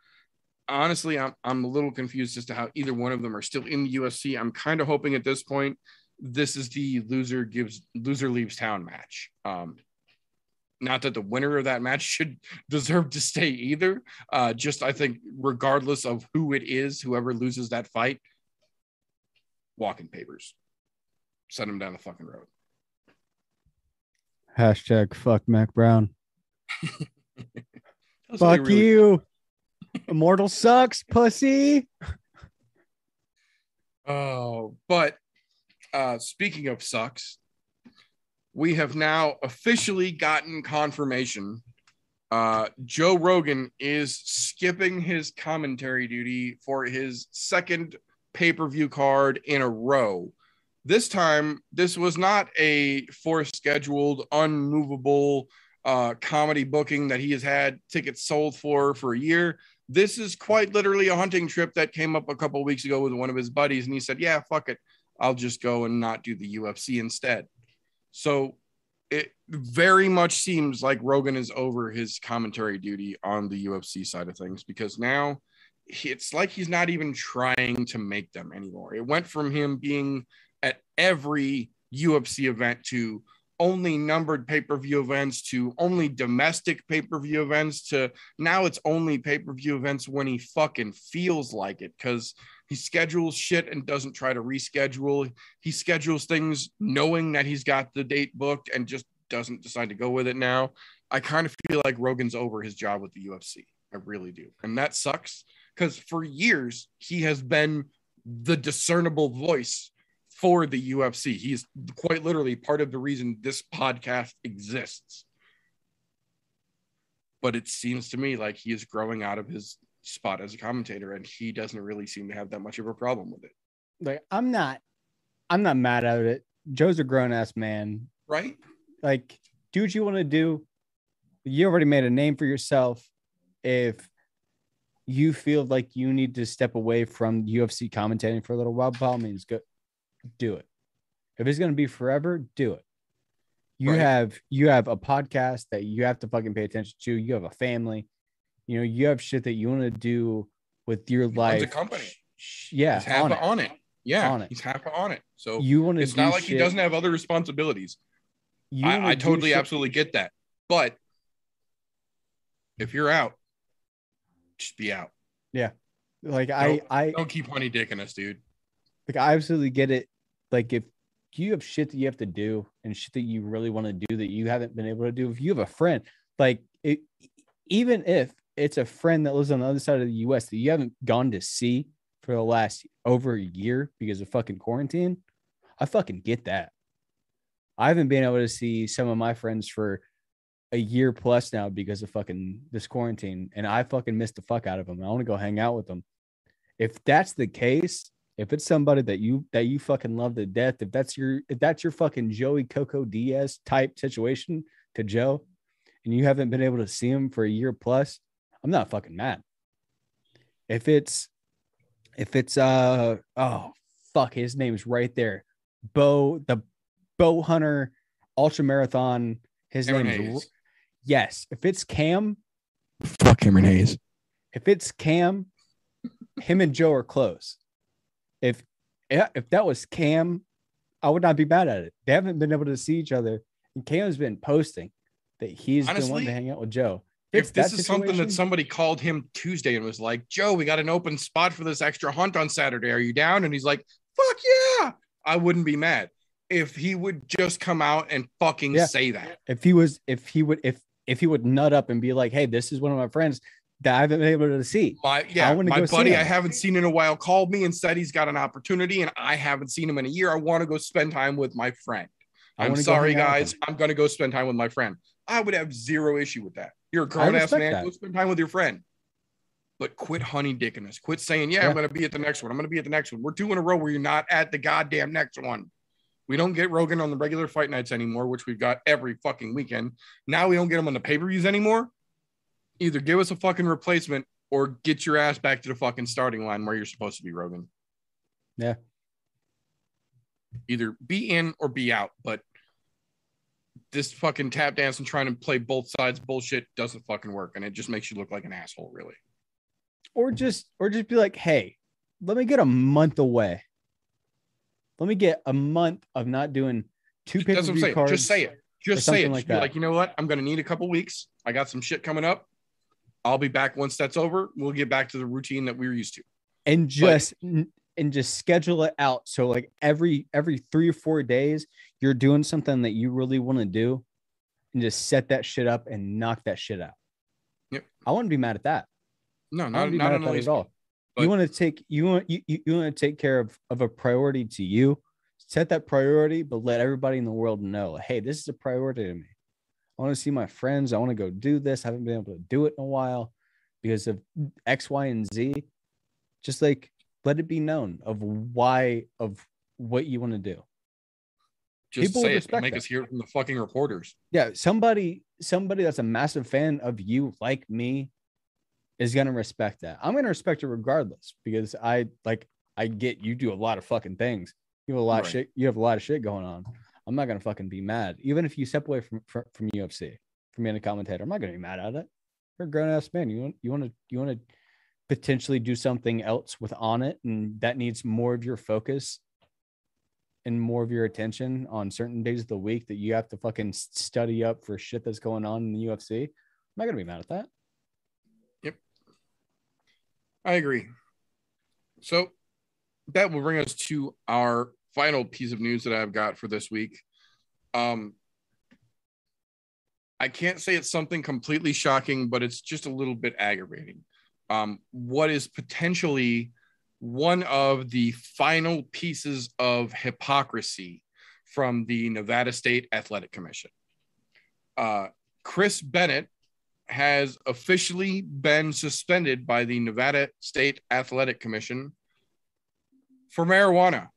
honestly, I'm a little confused as to how either one of them are still in the UFC. I'm kind of hoping at this point, this is the loser leaves town match. Not that the winner of that match should deserve to stay either. Just, I think regardless of who it is, whoever loses that fight, walking papers, send them down the fucking road. Hashtag fuck Mac Brown. Fuck really you. Immortal sucks, pussy. Oh, but speaking of sucks, we have now officially gotten confirmation. Joe Rogan is skipping his commentary duty for his second pay-per-view card in a row. This time, this was not a force-scheduled, unmovable comedy booking that he has had tickets sold for a year. This is quite literally a hunting trip that came up a couple of weeks ago with one of his buddies, and he said, yeah, fuck it. I'll just go and not do the UFC instead. So it very much seems like Rogan is over his commentary duty on the UFC side of things because now it's like he's not even trying to make them anymore. It went from him being at every UFC event to only numbered pay-per-view events to only domestic pay-per-view events to now it's only pay-per-view events when he fucking feels like it because he schedules shit and doesn't try to reschedule. He schedules things knowing that he's got the date booked and just doesn't decide to go with it now. I kind of feel like Rogan's over his job with the UFC. I really do. And that sucks because for years he has been the discernible voice for the UFC. He's quite literally part of the reason this podcast exists. But it seems to me like he is growing out of his spot as a commentator and he doesn't really seem to have that much of a problem with it. Like I'm not mad at it. Joe's a grown ass man. Right? Like do what you want to do. You already made a name for yourself. If you feel like you need to step away from UFC commentating for a little while, by all means, go do it. If it's going to be forever, do it. You have a podcast that you have to fucking pay attention to. You have a family. You know, you have shit that you want to do with your life. He runs a company. Yeah. He's half on it. Yeah. On it. He's half on it. So you want to it's not like shit. He doesn't have other responsibilities. I totally, absolutely get that. But if you're out, just be out. Yeah. Like I don't keep honey dicking us, dude. Like I absolutely get it. Like if you have shit that you have to do and shit that you really want to do that you haven't been able to do. If you have a friend, like it, even if it's a friend that lives on the other side of the US that you haven't gone to see for the last over a year because of fucking quarantine, I fucking get that. I haven't been able to see some of my friends for a year plus now because of fucking this quarantine. And I fucking miss the fuck out of them. I want to go hang out with them. If that's the case, if it's somebody that you fucking love to death, if that's your fucking Joey Coco Diaz type situation to Joe, and you haven't been able to see him for a year plus, I'm not fucking mad. If it's oh fuck, his name is right there, Bo Hunter ultra marathon. His Cameron name Hayes. Is yes. If it's Cam, fuck Cameron Hayes. If it's Cam, him and Joe are close. If that was Cam, I would not be bad at it. They haven't been able to see each other, and Cam's been posting that he's honestly, the one to hang out with Joe. If this is something that somebody called him Tuesday and was like, Joe, we got an open spot for this extra hunt on Saturday. Are you down? And he's like, fuck yeah. I wouldn't be mad if he would just come out and fucking say that. If he would nut up and be like, hey, this is one of my friends that I haven't been able to see. My buddy I haven't seen in a while called me and said he's got an opportunity and I haven't seen him in a year. I want to go spend time with my friend. I'm sorry, guys. I'm going to go spend time with my friend. I would have zero issue with that. You're a grown-ass man. That. Go spend time with your friend. But quit honey dicking us. Quit saying, yeah, I'm going to be at the next one. I'm going to be at the next one. We're two in a row where you're not at the goddamn next one. We don't get Rogan on the regular fight nights anymore, which we've got every fucking weekend. Now we don't get them on the pay-per-views anymore. Either give us a fucking replacement or get your ass back to the fucking starting line where you're supposed to be, Rogan. Yeah. Either be in or be out, but this fucking tap dance and trying to play both sides bullshit doesn't fucking work. And it just makes you look like an asshole, really. Or just be like, hey, let me get a month away. Let me get a month of not doing two pay-per-view cards. Just say it. Just say it. Just be like, you know what? I'm going to need a couple weeks. I got some shit coming up. I'll be back once that's over. We'll get back to the routine that we were used to. And just... and just schedule it out. So like every 3 or 4 days, you're doing something that you really want to do and just set that shit up and knock that shit out. Yep. I wouldn't be mad at that. No, not at that at all. You want to take, you want to take care of a priority to you, set that priority, but let everybody in the world know, hey, this is a priority to me. I want to see my friends. I want to go do this. I haven't been able to do it in a while because of X, Y, and Z. Just like, let it be known of what you want to do. Just people say it. Make us hear from the fucking reporters. Yeah, somebody that's a massive fan of you, like me, is gonna respect that. I'm gonna respect it regardless because I get you do a lot of fucking things. You have a lot of shit. You have a lot of shit going on. I'm not gonna fucking be mad, even if you step away from UFC, from being a commentator. I'm not gonna be mad at it. You're a grown ass man. You want to potentially do something else with on it, and that needs more of your focus and more of your attention on certain days of the week that you have to fucking study up for shit that's going on in the UFC. I'm not gonna be mad at that. Yep, I agree. So that will bring us to our final piece of news that I've got for this week. I can't say it's something completely shocking, but it's just a little bit aggravating. What is potentially one of the final pieces of hypocrisy from the Nevada State Athletic Commission. Chris Bennett has officially been suspended by the Nevada State Athletic Commission for marijuana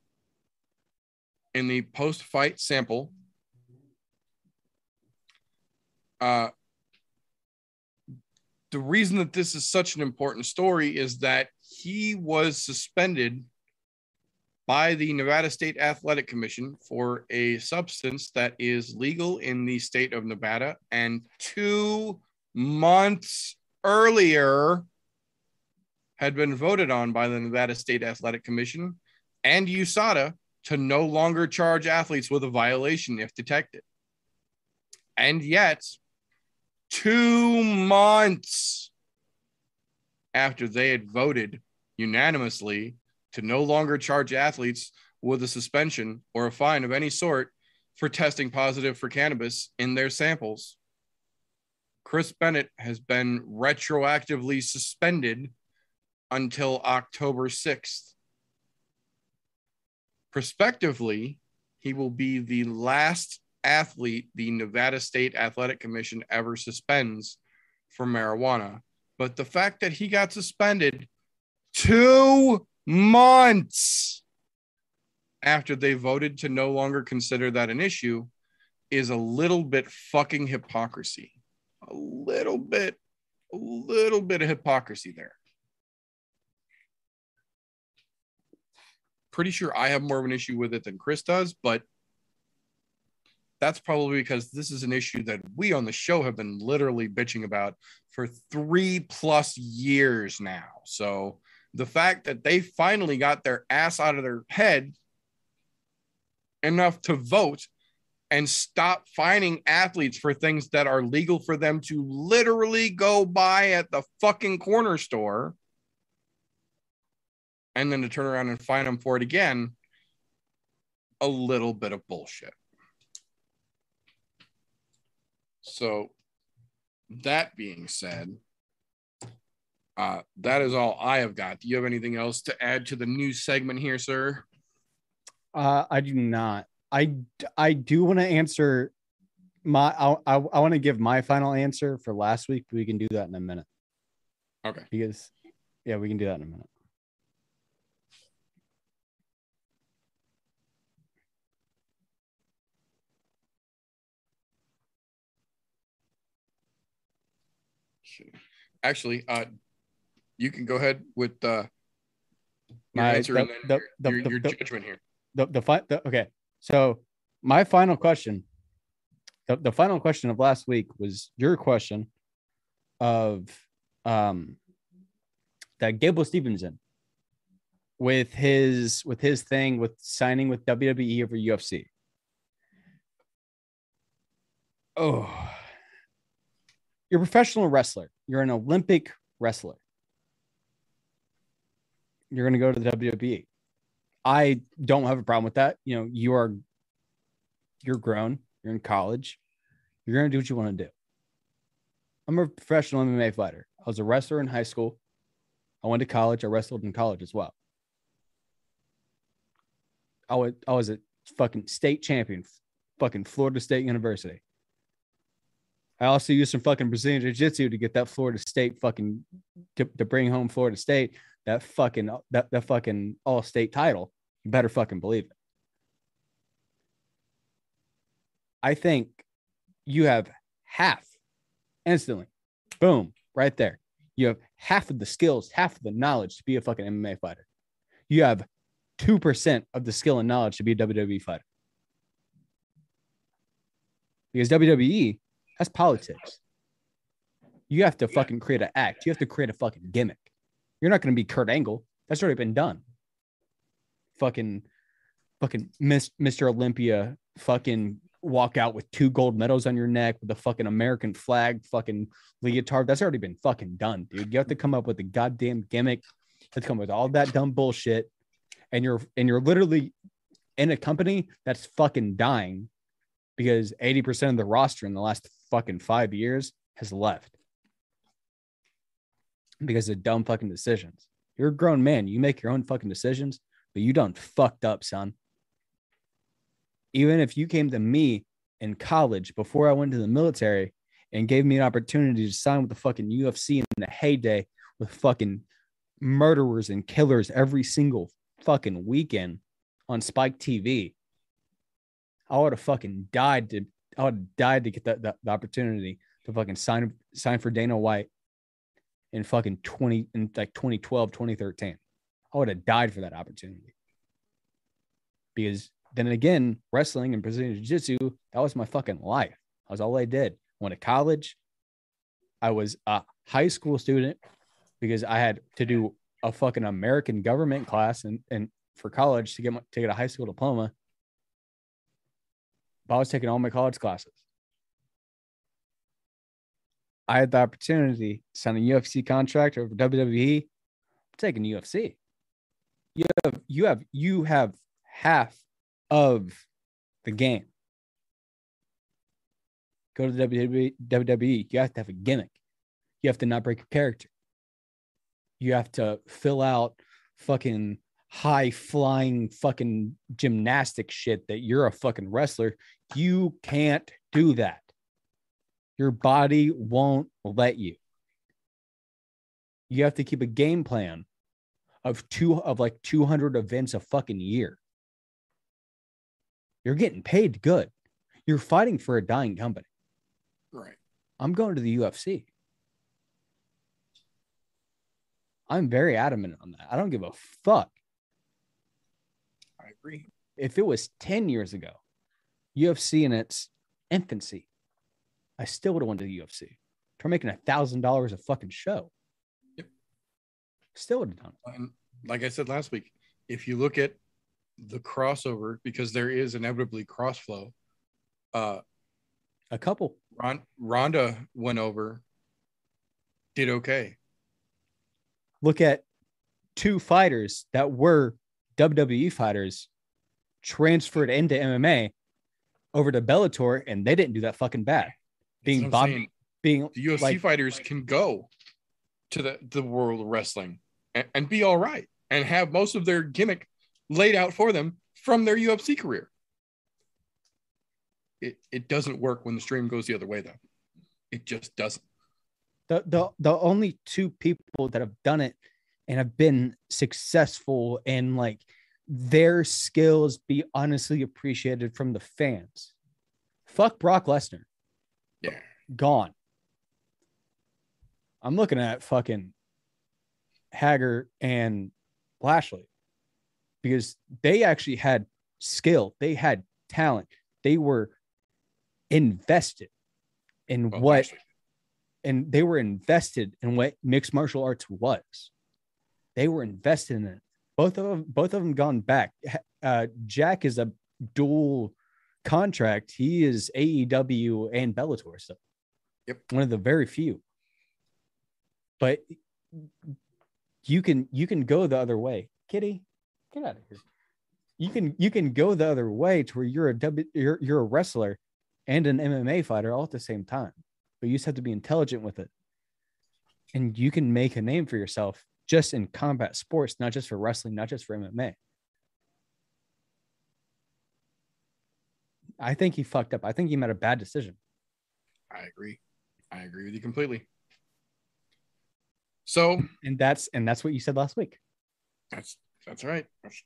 in the post-fight sample. the reason that this is such an important story is that he was suspended by the Nevada State Athletic Commission for a substance that is legal in the state of Nevada. And 2 months earlier had been voted on by the Nevada State Athletic Commission and USADA to no longer charge athletes with a violation if detected. And yet, 2 months after they had voted unanimously to no longer charge athletes with a suspension or a fine of any sort for testing positive for cannabis in their samples, Chris Bennett has been retroactively suspended until October 6th. Prospectively, he will be the last athlete the Nevada State Athletic Commission ever suspends for marijuana. But the fact that he got suspended 2 months after they voted to no longer consider that an issue is a little bit fucking hypocrisy. A little bit of hypocrisy there. Pretty sure I have more of an issue with it than Chris does, but that's probably because this is an issue that we on the show have been literally bitching about for 3+ years now. So the fact that they finally got their ass out of their head enough to vote and stop fining athletes for things that are legal for them to literally go buy at the fucking corner store and then to turn around and fine them for it again, a little bit of bullshit. So that being said, that is all I have got. Do you have anything else to add to the news segment here, sir? I do not. I do want to answer my, I want to give my final answer for last week, but we can do that in a minute. Okay. Because, yeah, we can do that in a minute. Actually, you can go ahead with your answer and your judgment here. Okay, so my final question, the final question of last week was your question of that Gable Stevenson with his thing with signing with WWE over UFC. Oh. You're a professional wrestler. You're an Olympic wrestler. You're going to go to the WWE. I don't have a problem with that. You know, you're grown. You're in college. You're going to do what you want to do. I'm a professional MMA fighter. I was a wrestler in high school. I went to college. I wrestled in college as well. I was a fucking state champion, fucking Florida State University. I also used some fucking Brazilian jiu-jitsu to get that Florida State fucking to bring home Florida State that fucking all-state title. You better fucking believe it. I think you have half instantly. Boom, right there. You have half of the skills, half of the knowledge to be a fucking MMA fighter. You have 2% of the skill and knowledge to be a WWE fighter. Because WWE, that's politics. You have to fucking create an act. You have to create a fucking gimmick. You're not going to be Kurt Angle. That's already been done. Fucking Mr. Olympia fucking walk out with 2 gold medals on your neck with a fucking American flag fucking leotard. That's already been fucking done, dude. You have to come up with a goddamn gimmick. You have to come up with all that dumb bullshit. And you're literally in a company that's fucking dying because 80% of the roster in the last fucking 5 years has left because of dumb fucking decisions. You're a grown man. You make your own fucking decisions, but you done fucked up, son. Even if you came to me in college before I went to the military and gave me an opportunity to sign with the fucking UFC in the heyday with fucking murderers and killers every single fucking weekend on Spike TV, I would have fucking died to get the opportunity to fucking sign for Dana White in fucking 2012, 2013. I would have died for that opportunity. Because then again, wrestling and Brazilian Jiu-Jitsu, that was my fucking life. That was all I did. Went to college. I was a high school student because I had to do a fucking American government class and for college to get a high school diploma. But I was taking all my college classes. I had the opportunity to sign a UFC contract over WWE. I'm taking UFC. You have half of the game. Go to the WWE. You have to have a gimmick. You have to not break your character. You have to fill out fucking high flying fucking gymnastic shit that you're a fucking wrestler. You can't do that. Your body won't let you. You have to keep a game plan of like 200 events a fucking year. You're getting paid good. You're fighting for a dying company. Right. I'm going to the UFC. I'm very adamant on that. I don't give a fuck. I agree. If it was 10 years ago, UFC in its infancy, I still would have went to the UFC. They're making $1,000 a fucking show. Yep. Still would have done it. And like I said last week, if you look at the crossover, because there is inevitably crossflow, a couple. Ronda went over, did okay. Look at two fighters that were WWE fighters transferred into MMA over to Bellator, and they didn't do that fucking bad. Being Bobby, being the UFC fighters can go to the world of wrestling and be all right and have most of their gimmick laid out for them from their UFC career. It doesn't work when the stream goes the other way, though. It just doesn't. The only two people that have done it and have been successful and like their skills be honestly appreciated from the fans. Fuck Brock Lesnar. Yeah. Gone. I'm looking at fucking Hager and Lashley because they actually had skill. They had talent. They were invested in and they were invested in what mixed martial arts was. They were invested in it. Both of them gone back. Jack is a dual contract. He is AEW and Bellator. So yep. One of the very few. But you can go the other way. Kitty, get out of here. You can go the other way to where you're a wrestler and an MMA fighter all at the same time. But you just have to be intelligent with it. And you can make a name for yourself just in combat sports, not just for wrestling, not just for MMA. I think he fucked up. I think he made a bad decision. I agree. I agree with you completely. So, and that's what you said last week. That's right. It's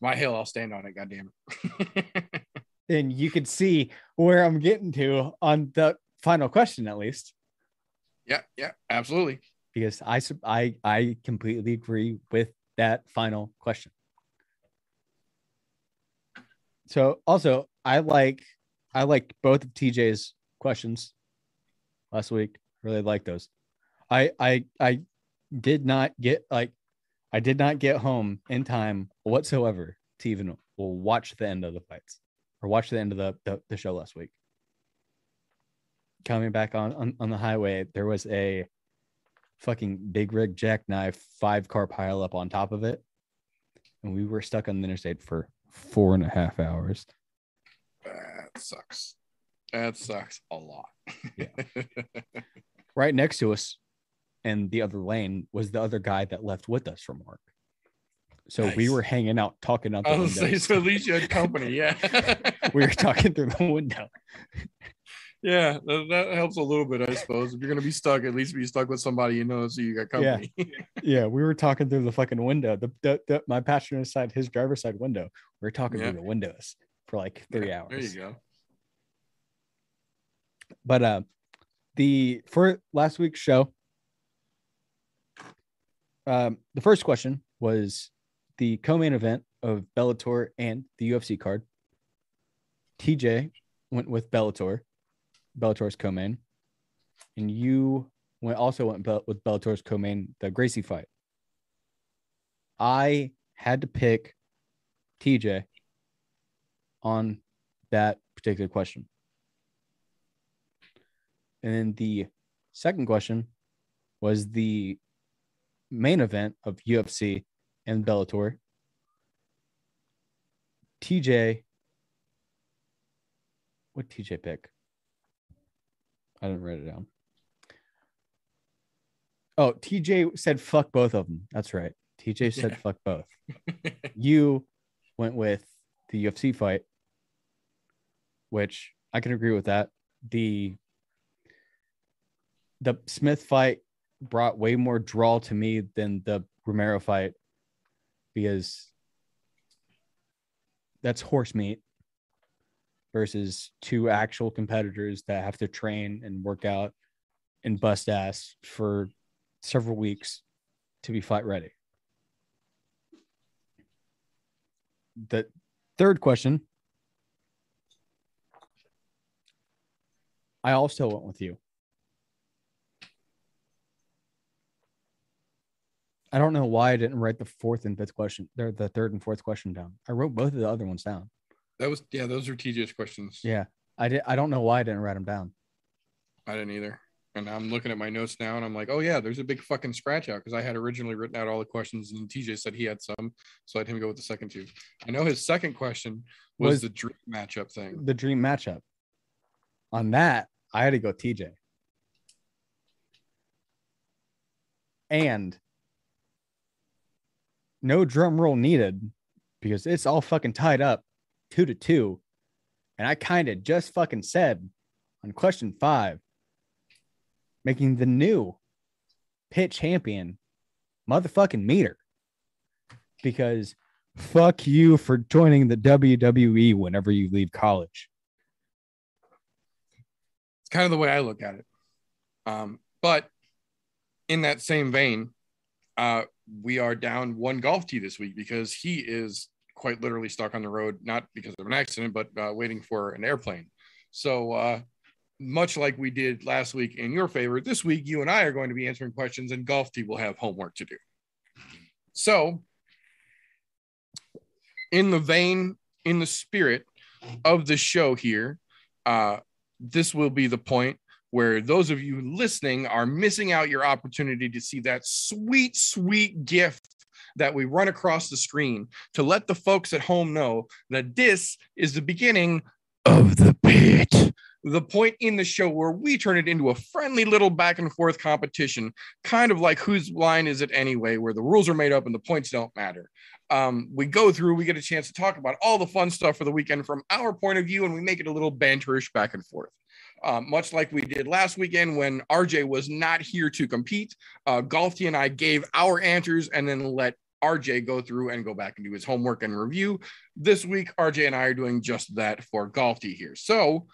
my hill. I'll stand on it. Goddamn it. And you could see where I'm getting to on the final question, at least. Yeah, absolutely. Because I completely agree with that final question. So also, I liked both of TJ's questions last week. Really liked those. I did not get home in time whatsoever to even watch the end of the fights. Or watched the end of the show last week. Coming back on the highway, there was a fucking big rig jackknife 5-car pileup on top of it. And we were stuck on the interstate for 4.5 hours. That sucks. That sucks a lot. Yeah. Right next to us in the other lane was the other guy that left with us from work. So nice. We were hanging out, talking out the window. So at least you had company, yeah. We were talking through the window. Yeah, that helps a little bit, I suppose. If you're going to be stuck, at least be stuck with somebody you know so you got company. Yeah, yeah, we were talking through the fucking window. My passenger side, his driver's side window. We were talking through the windows for like 3 hours. There you go. But for last week's show, The first question was the co-main event of Bellator and the UFC card. TJ went with Bellator, Bellator's co-main, and you went with Bellator's co-main, the Gracie fight. I had to pick TJ on that particular question. And then the second question was the main event of UFC and Bellator. TJ, what TJ pick? I didn't write it down. Oh, TJ said fuck both of them. That's right. TJ said fuck both. You went with the UFC fight, which I can agree with that. The Smith fight brought way more draw to me than the Romero fight, because that's horse meat versus two actual competitors that have to train and work out and bust ass for several weeks to be fight ready. The third question, I also went with you. I don't know why I didn't write the fourth and fifth question. They're the third and fourth question down. I wrote both of the other ones down. That was, yeah, those are TJ's questions. Yeah. I don't know why I didn't write them down. I didn't either. And I'm looking at my notes now and I'm like, oh yeah, there's a big fucking scratch out, because I had originally written out all the questions and TJ said he had some. So I had him go with the second two. I know his second question was the dream matchup thing. The dream matchup. On that, I had to go TJ. And no drum roll needed, because it's all fucking tied up 2-2. And I kind of just fucking said on question 5, making the new pit champion motherfucking Meter, because fuck you for joining the WWE whenever you leave college. It's kind of the way I look at it. But in that same vein, we are down one golf tee this week because he is quite literally stuck on the road, not because of an accident, but waiting for an airplane. So much like we did last week in your favor, this week you and I are going to be answering questions and golf tee will have homework to do. So in the vein, in the spirit of the show here, this will be the point where those of you listening are missing out your opportunity to see that sweet, sweet gift that we run across the screen to let the folks at home know that this is the beginning of the pit. The point in the show where we turn it into a friendly little back and forth competition, kind of like Whose Line Is It Anyway, where the rules are made up and the points don't matter. We go through, we get a chance to talk about all the fun stuff for the weekend from our point of view, and we make it a little banterish back and forth. Much like we did last weekend when RJ was not here to compete, Golfty and I gave our answers and then let RJ go through and go back and do his homework and review. This week, RJ and I are doing just that for Golfty here. So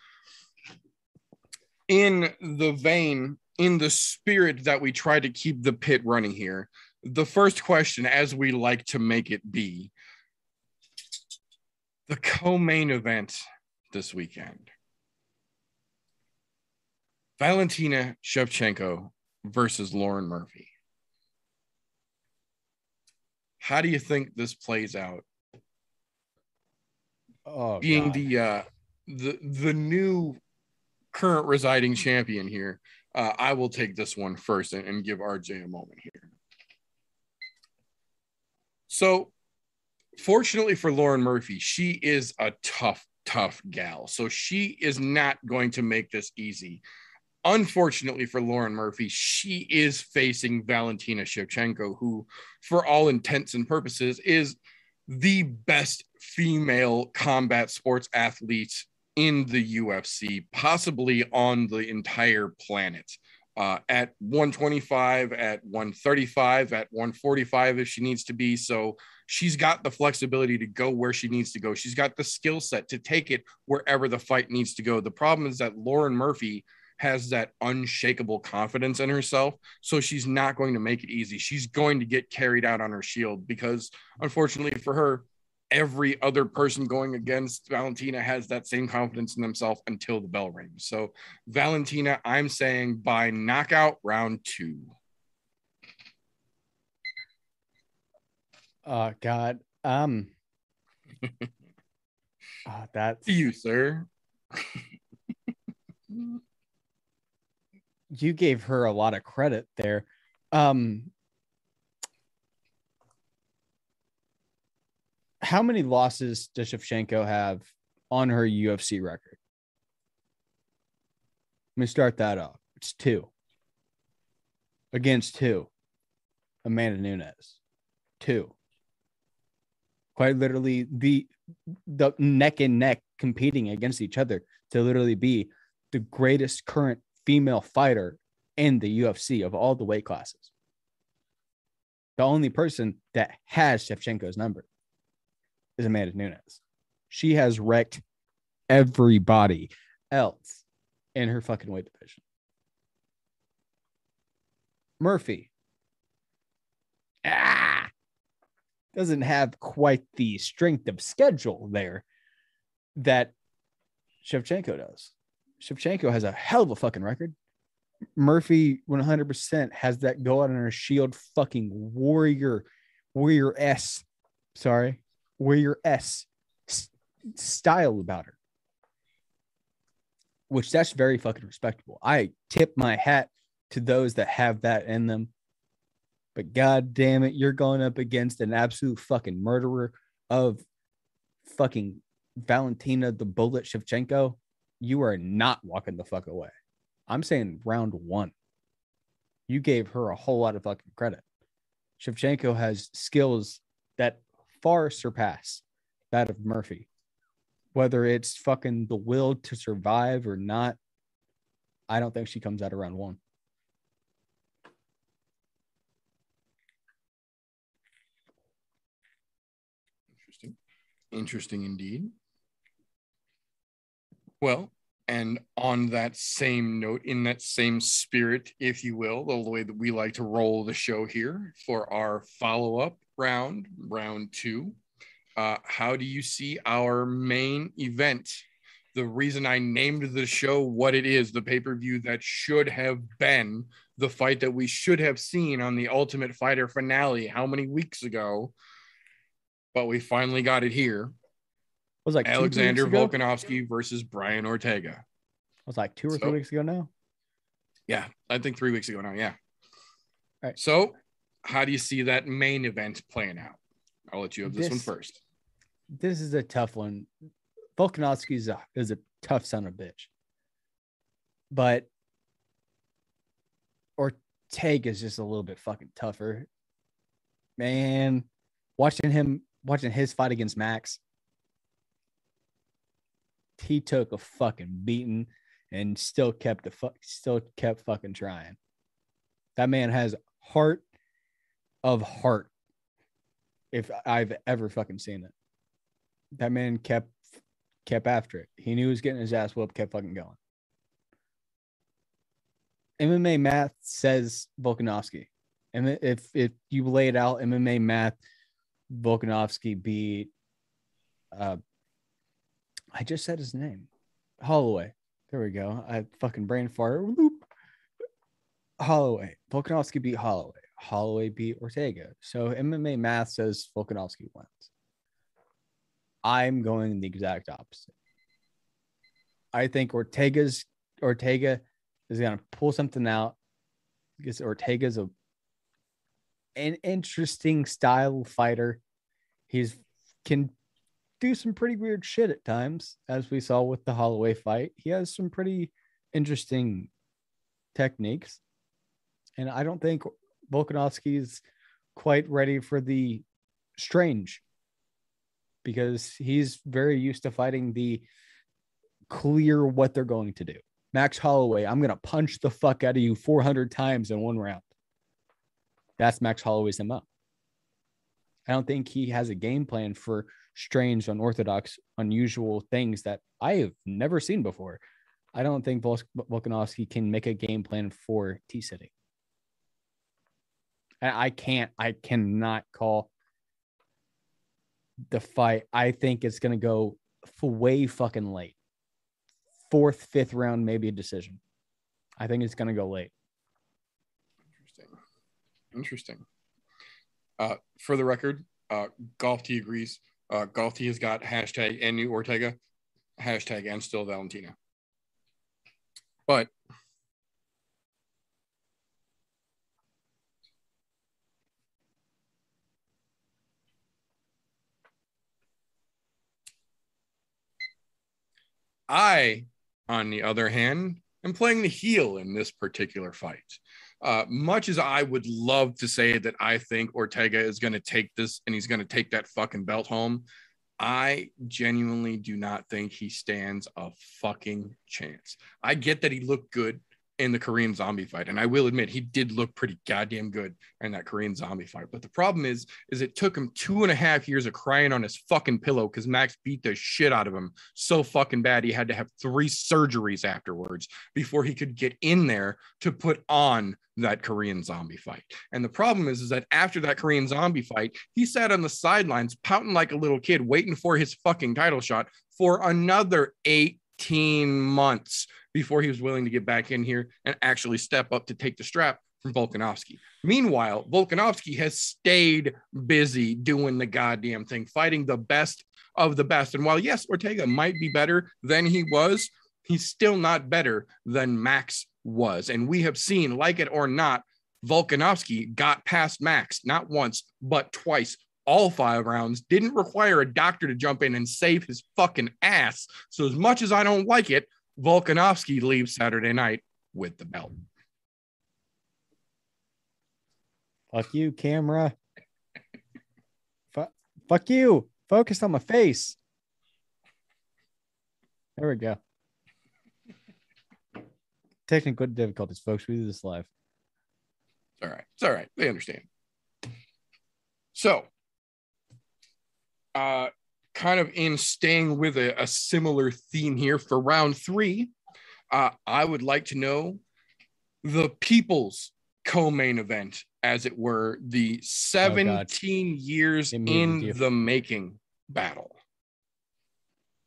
in the vein, in the spirit that we try to keep the pit running here, the first question, as we like to make it be, the co-main event this weekend. Valentina Shevchenko versus Lauren Murphy. How do you think this plays out? Oh, being God. the new current residing champion here, I will take this one first and give RJ a moment here. So, fortunately for Lauren Murphy, she is a tough gal. So she is not going to make this easy. Unfortunately for Lauren Murphy, she is facing Valentina Shevchenko, who, for all intents and purposes, is the best female combat sports athlete in the UFC, possibly on the entire planet. At 125, at 135, at 145 if she needs to be. So she's got the flexibility to go where she needs to go. She's got the skill set to take it wherever the fight needs to go. The problem is that Lauren Murphy has that unshakable confidence in herself. So she's not going to make it easy. She's going to get carried out on her shield because, unfortunately for her, every other person going against Valentina has that same confidence in themselves until the bell rings. So Valentina, I'm saying by knockout round two. Oh, God. That's you, sir. You gave her a lot of credit there. How many losses does Shevchenko have on her UFC record? Let me start that off. It's 2. Against who? Amanda Nunes. 2. Quite literally the neck and neck competing against each other to literally be the greatest current female fighter in the UFC of all the weight classes. The only person that has Shevchenko's number is Amanda Nunes. She has wrecked everybody else in her fucking weight division. Murphy. Doesn't have quite the strength of schedule there that Shevchenko does. Shevchenko has a hell of a fucking record. Murphy 100% has that go out on her shield fucking warrior-esque style about her, which that's very fucking respectable. I tip my hat to those that have that in them. But God damn it, you're going up against an absolute fucking murderer of fucking Valentina the Bullet Shevchenko. You are not walking the fuck away. I'm saying round one. You gave her a whole lot of fucking credit. Shevchenko has skills that far surpass that of Murphy. Whether it's fucking the will to survive or not, I don't think she comes out of round one. Interesting indeed. Well, and on that same note, in that same spirit, if you will, the way that we like to roll the show here for our follow-up round, round two, how do you see our main event? The reason I named the show what it is, the pay-per-view that should have been the fight that we should have seen on the Ultimate Fighter finale how many weeks ago, but we finally got it here. It was like Alexander Volkanovsky versus Brian Ortega. It was like 2 or 3 weeks ago now. Yeah, I think 3 weeks ago now. Yeah. All right. So, how do you see that main event playing out? I'll let you have this one first. This is a tough one. Volkanovsky is a tough son of a bitch, but Ortega is just a little bit fucking tougher. Man, watching his fight against Max, he took a fucking beating and still kept fucking trying. That man has heart of heart, if I've ever fucking seen it. That man kept after it. He knew he was getting his ass whooped, kept fucking going. MMA math says Volkanovski. And if you lay it out, MMA math, Volkanovski beat I just said his name. Holloway. There we go. I fucking brain fart. Loop. Holloway. Volkanovski beat Holloway. Holloway beat Ortega. So MMA math says Volkanovski wins. I'm going the exact opposite. I think Ortega is going to pull something out because Ortega's an interesting style fighter. He's can do some pretty weird shit at times, as we saw with the Holloway fight. He has some pretty interesting techniques, and I don't think Volkanovski is quite ready for the strange, because he's very used to fighting the clear what they're going to do. Max Holloway, I'm going to punch the fuck out of you 400 times in one round. That's Max Holloway's MO. I don't think he has a game plan for strange, unorthodox, unusual things that I have never seen before. I don't think Volkanovski can make a game plan for T-City. I cannot call the fight. I think it's going to go way fucking late. Fourth, fifth round, maybe a decision. I think it's going to go late. Interesting. For the record, Golfty agrees. Golfty has got hashtag and new Ortega, hashtag and still Valentina. But I, on the other hand, am playing the heel in this particular fight. Much as I would love to say that I think Ortega is going to take this and he's going to take that fucking belt home, I genuinely do not think he stands a fucking chance. I get that he looked good in the Korean zombie fight, and I will admit he did look pretty goddamn good in that Korean zombie fight. But the problem is it took him 2.5 years of crying on his fucking pillow because Max beat the shit out of him so fucking bad he had to have 3 surgeries afterwards before he could get in there to put on that Korean zombie fight. And the problem is that after that Korean zombie fight, he sat on the sidelines pouting like a little kid, waiting for his fucking title shot for another 18 months before he was willing to get back in here and actually step up to take the strap from Volkanovski. Meanwhile, Volkanovski has stayed busy doing the goddamn thing, fighting the best of the best. And while, yes, Ortega might be better than he was, he's still not better than Max was. And we have seen, like it or not, Volkanovski got past Max, not once, but twice. All 5 rounds, didn't require a doctor to jump in and save his fucking ass. So as much as I don't like it, Volkanovski leaves Saturday night with the belt. Fuck you, camera. Fuck you. Focus on my face. There we go. Technical difficulties, folks. We do this live. It's all right. They understand. So, kind of in staying with a similar theme here for round 3, I would like to know the people's co-main event, as it were, the 17 years in the making battle.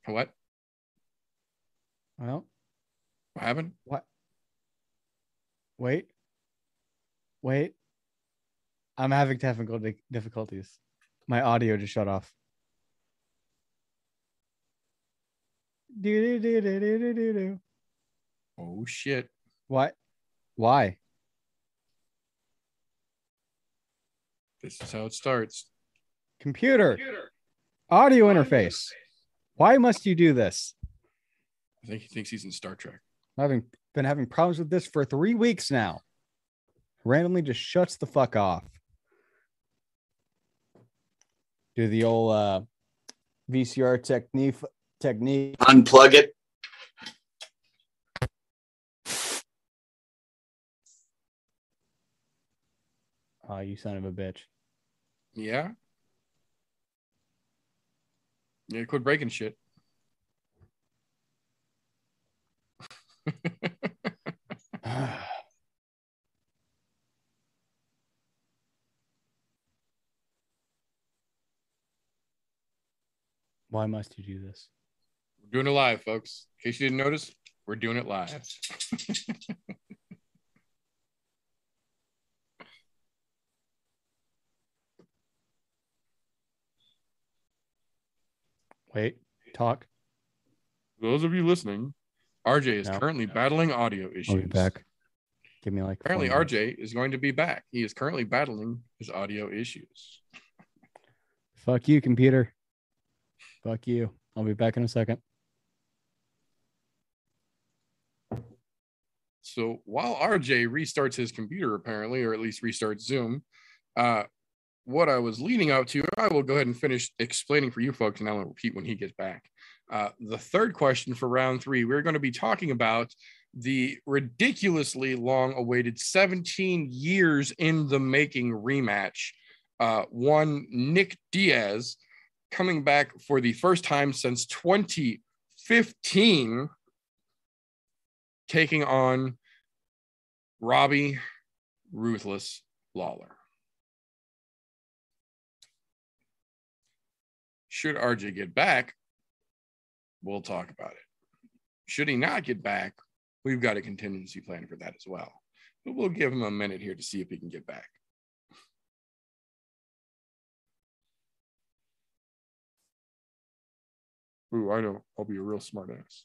What? Well, what happened? What? Wait. I'm having technical difficulties. My audio just shut off. Do. Oh shit! What? Why? This is how it starts. Computer. Audio interface. Why must you do this? I think he thinks he's in Star Trek. I've been having problems with this for 3 weeks now. Randomly just shuts the fuck off. Do the old VCR technique. Unplug it. Oh, you son of a bitch. Yeah, quit breaking shit. Why must you do this? We're doing it live, folks. In case you didn't notice, we're doing it live. Wait, talk. Those of you listening, RJ is currently battling audio issues. I'll be back. Give me like. Apparently, RJ is going to be back. He is currently battling his audio issues. Fuck you, computer. Fuck you. I'll be back in a second. So while RJ restarts his computer, apparently, or at least restarts Zoom, what I was leading up to, I will go ahead and finish explaining for you folks, and I'll repeat when he gets back. The third question for round 3, we're going to be talking about the ridiculously long-awaited 17 years in the making rematch. One, Nick Diaz, coming back for the first time since 2015 taking on Robbie Ruthless Lawler. Should RJ get back, we'll talk about it. Should he not get back, we've got a contingency plan for that as well. But we'll give him a minute here to see if he can get back. Ooh, I don't. I'll be a real smart ass.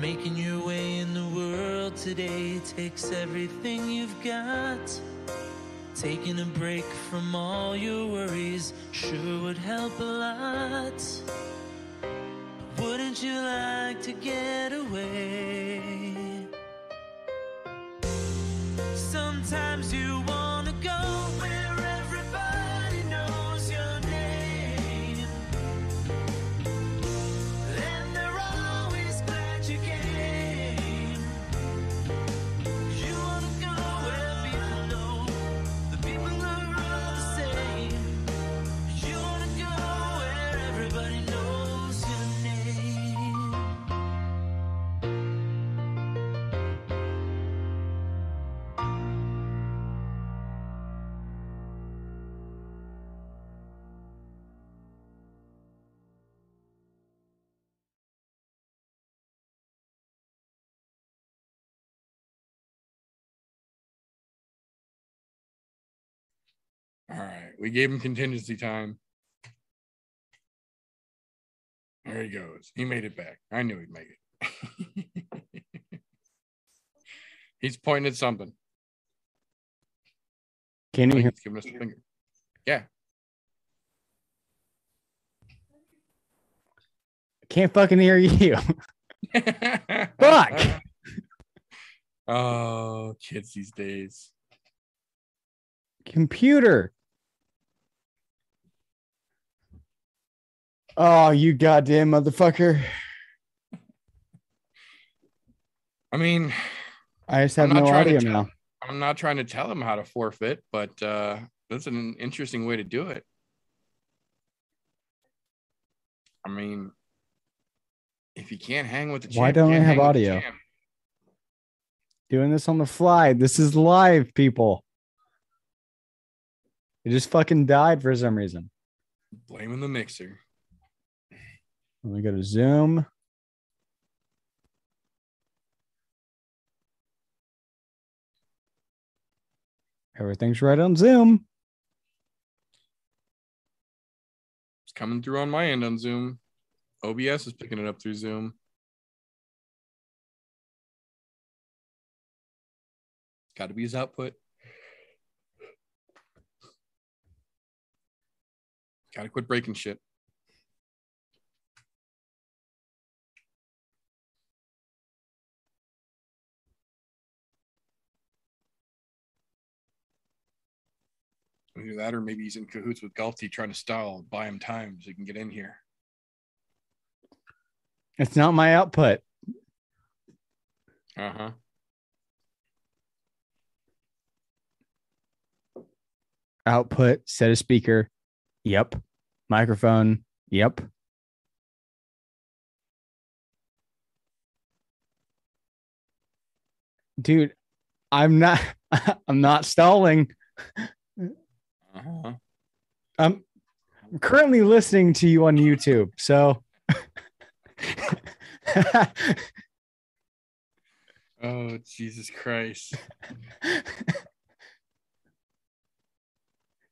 Making your way in the world today takes everything you've got. Taking a break from all your worries sure would help a lot. Wouldn't you like to get away? Sometimes you want to go where everybody knows your name. And they're always glad you came. All right, we gave him contingency time. There he goes. He made it back. I knew he'd make it. He's pointing at something. Can you hear? He's giving us the finger. Yeah. I can't fucking hear you. Fuck. Oh, kids these days. Computer. Oh, you goddamn motherfucker. I mean, I just have no audio now. I'm not trying to tell him how to forfeit, but that's an interesting way to do it. I mean, if you can't hang with the champ, why don't I have audio? Doing this on the fly. This is live, people. It just fucking died for some reason. Blaming the mixer. Let me go to Zoom. Everything's right on Zoom. It's coming through on my end on Zoom. OBS is picking it up through Zoom. Got to be his output. Gotta quit breaking shit. Either that or maybe he's in cahoots with Galti trying to stall, buy him time so he can get in here. It's not my output. Uh-huh. Output, set a speaker. Yep. Microphone. Yep. Dude, I'm not stalling. Uh-huh. I'm currently listening to you on YouTube, so oh, Jesus Christ.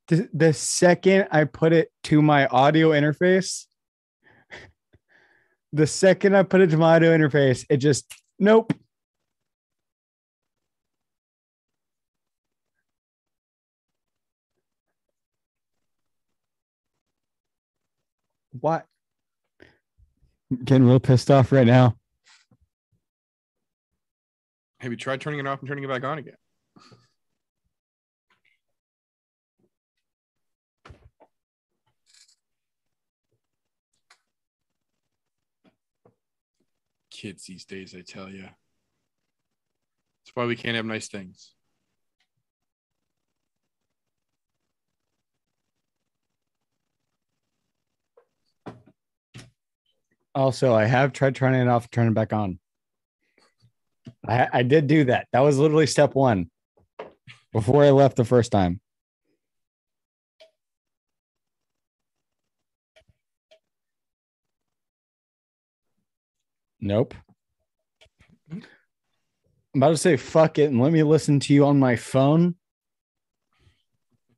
The second I put it to my audio interface, it just, nope. What? I'm getting real pissed off right now. Have you tried turning it off and turning it back on again? kids these days, I tell you. That's why we can't have nice things. Also, I have tried turning it off and turning it back on. I did do that. That was literally step one before I left the first time. Nope. I'm about to say, fuck it, and let me listen to you on my phone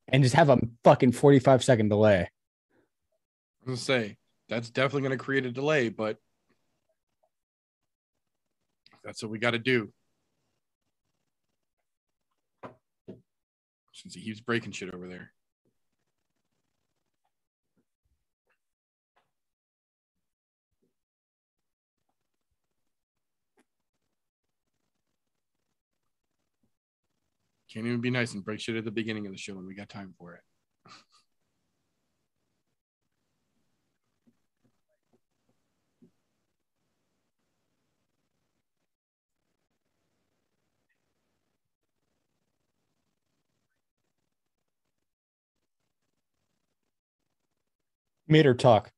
and just have a fucking 45-second delay. I was going to say, that's definitely going to create a delay, but that's what we got to do. Since he keeps breaking shit over there. Can't even be nice and break shit at the beginning of the show when we got time for it. Made her talk.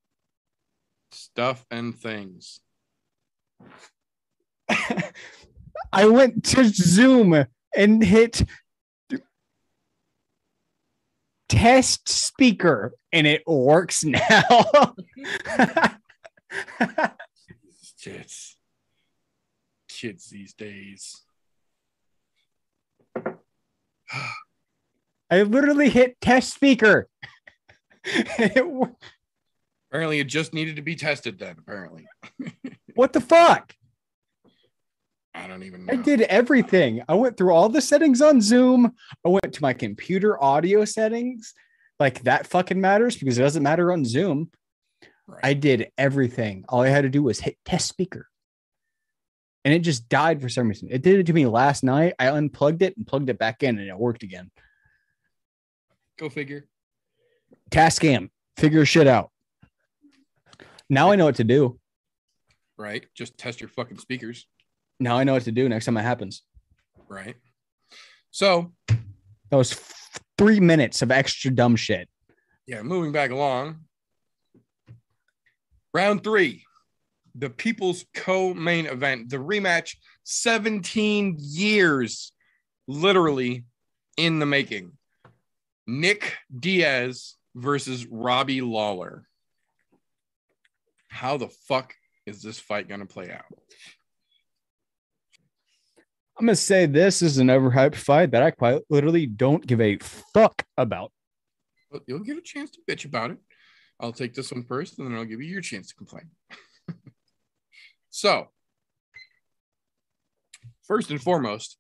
Stuff and things. I went to Zoom and hit test speaker, and it works now. Kids these days. I literally hit test speaker. Apparently, it just needed to be tested then, apparently. What the fuck? I don't even know. I did everything. I went through all the settings on Zoom. I went to my computer audio settings. Like, that fucking matters because it doesn't matter on Zoom. Right. I did everything. All I had to do was hit test speaker. And it just died for some reason. It did it to me last night. I unplugged it and plugged it back in, and it worked again. Go figure. Task scam. Figure shit out. Now I know what to do. Right. Just test your fucking speakers. Now I know what to do next time it happens. Right. So that was 3 minutes of extra dumb shit. Yeah. Moving back along. Round three, the People's Co-Main Event, the rematch, 17 years, literally in the making. Nick Diaz versus Robbie Lawler. How the fuck is this fight going to play out? I'm going to say this is an overhyped fight that I quite literally don't give a fuck about. Well, you'll get a chance to bitch about it. I'll take this one first, and then I'll give you your chance to complain. So, first and foremost,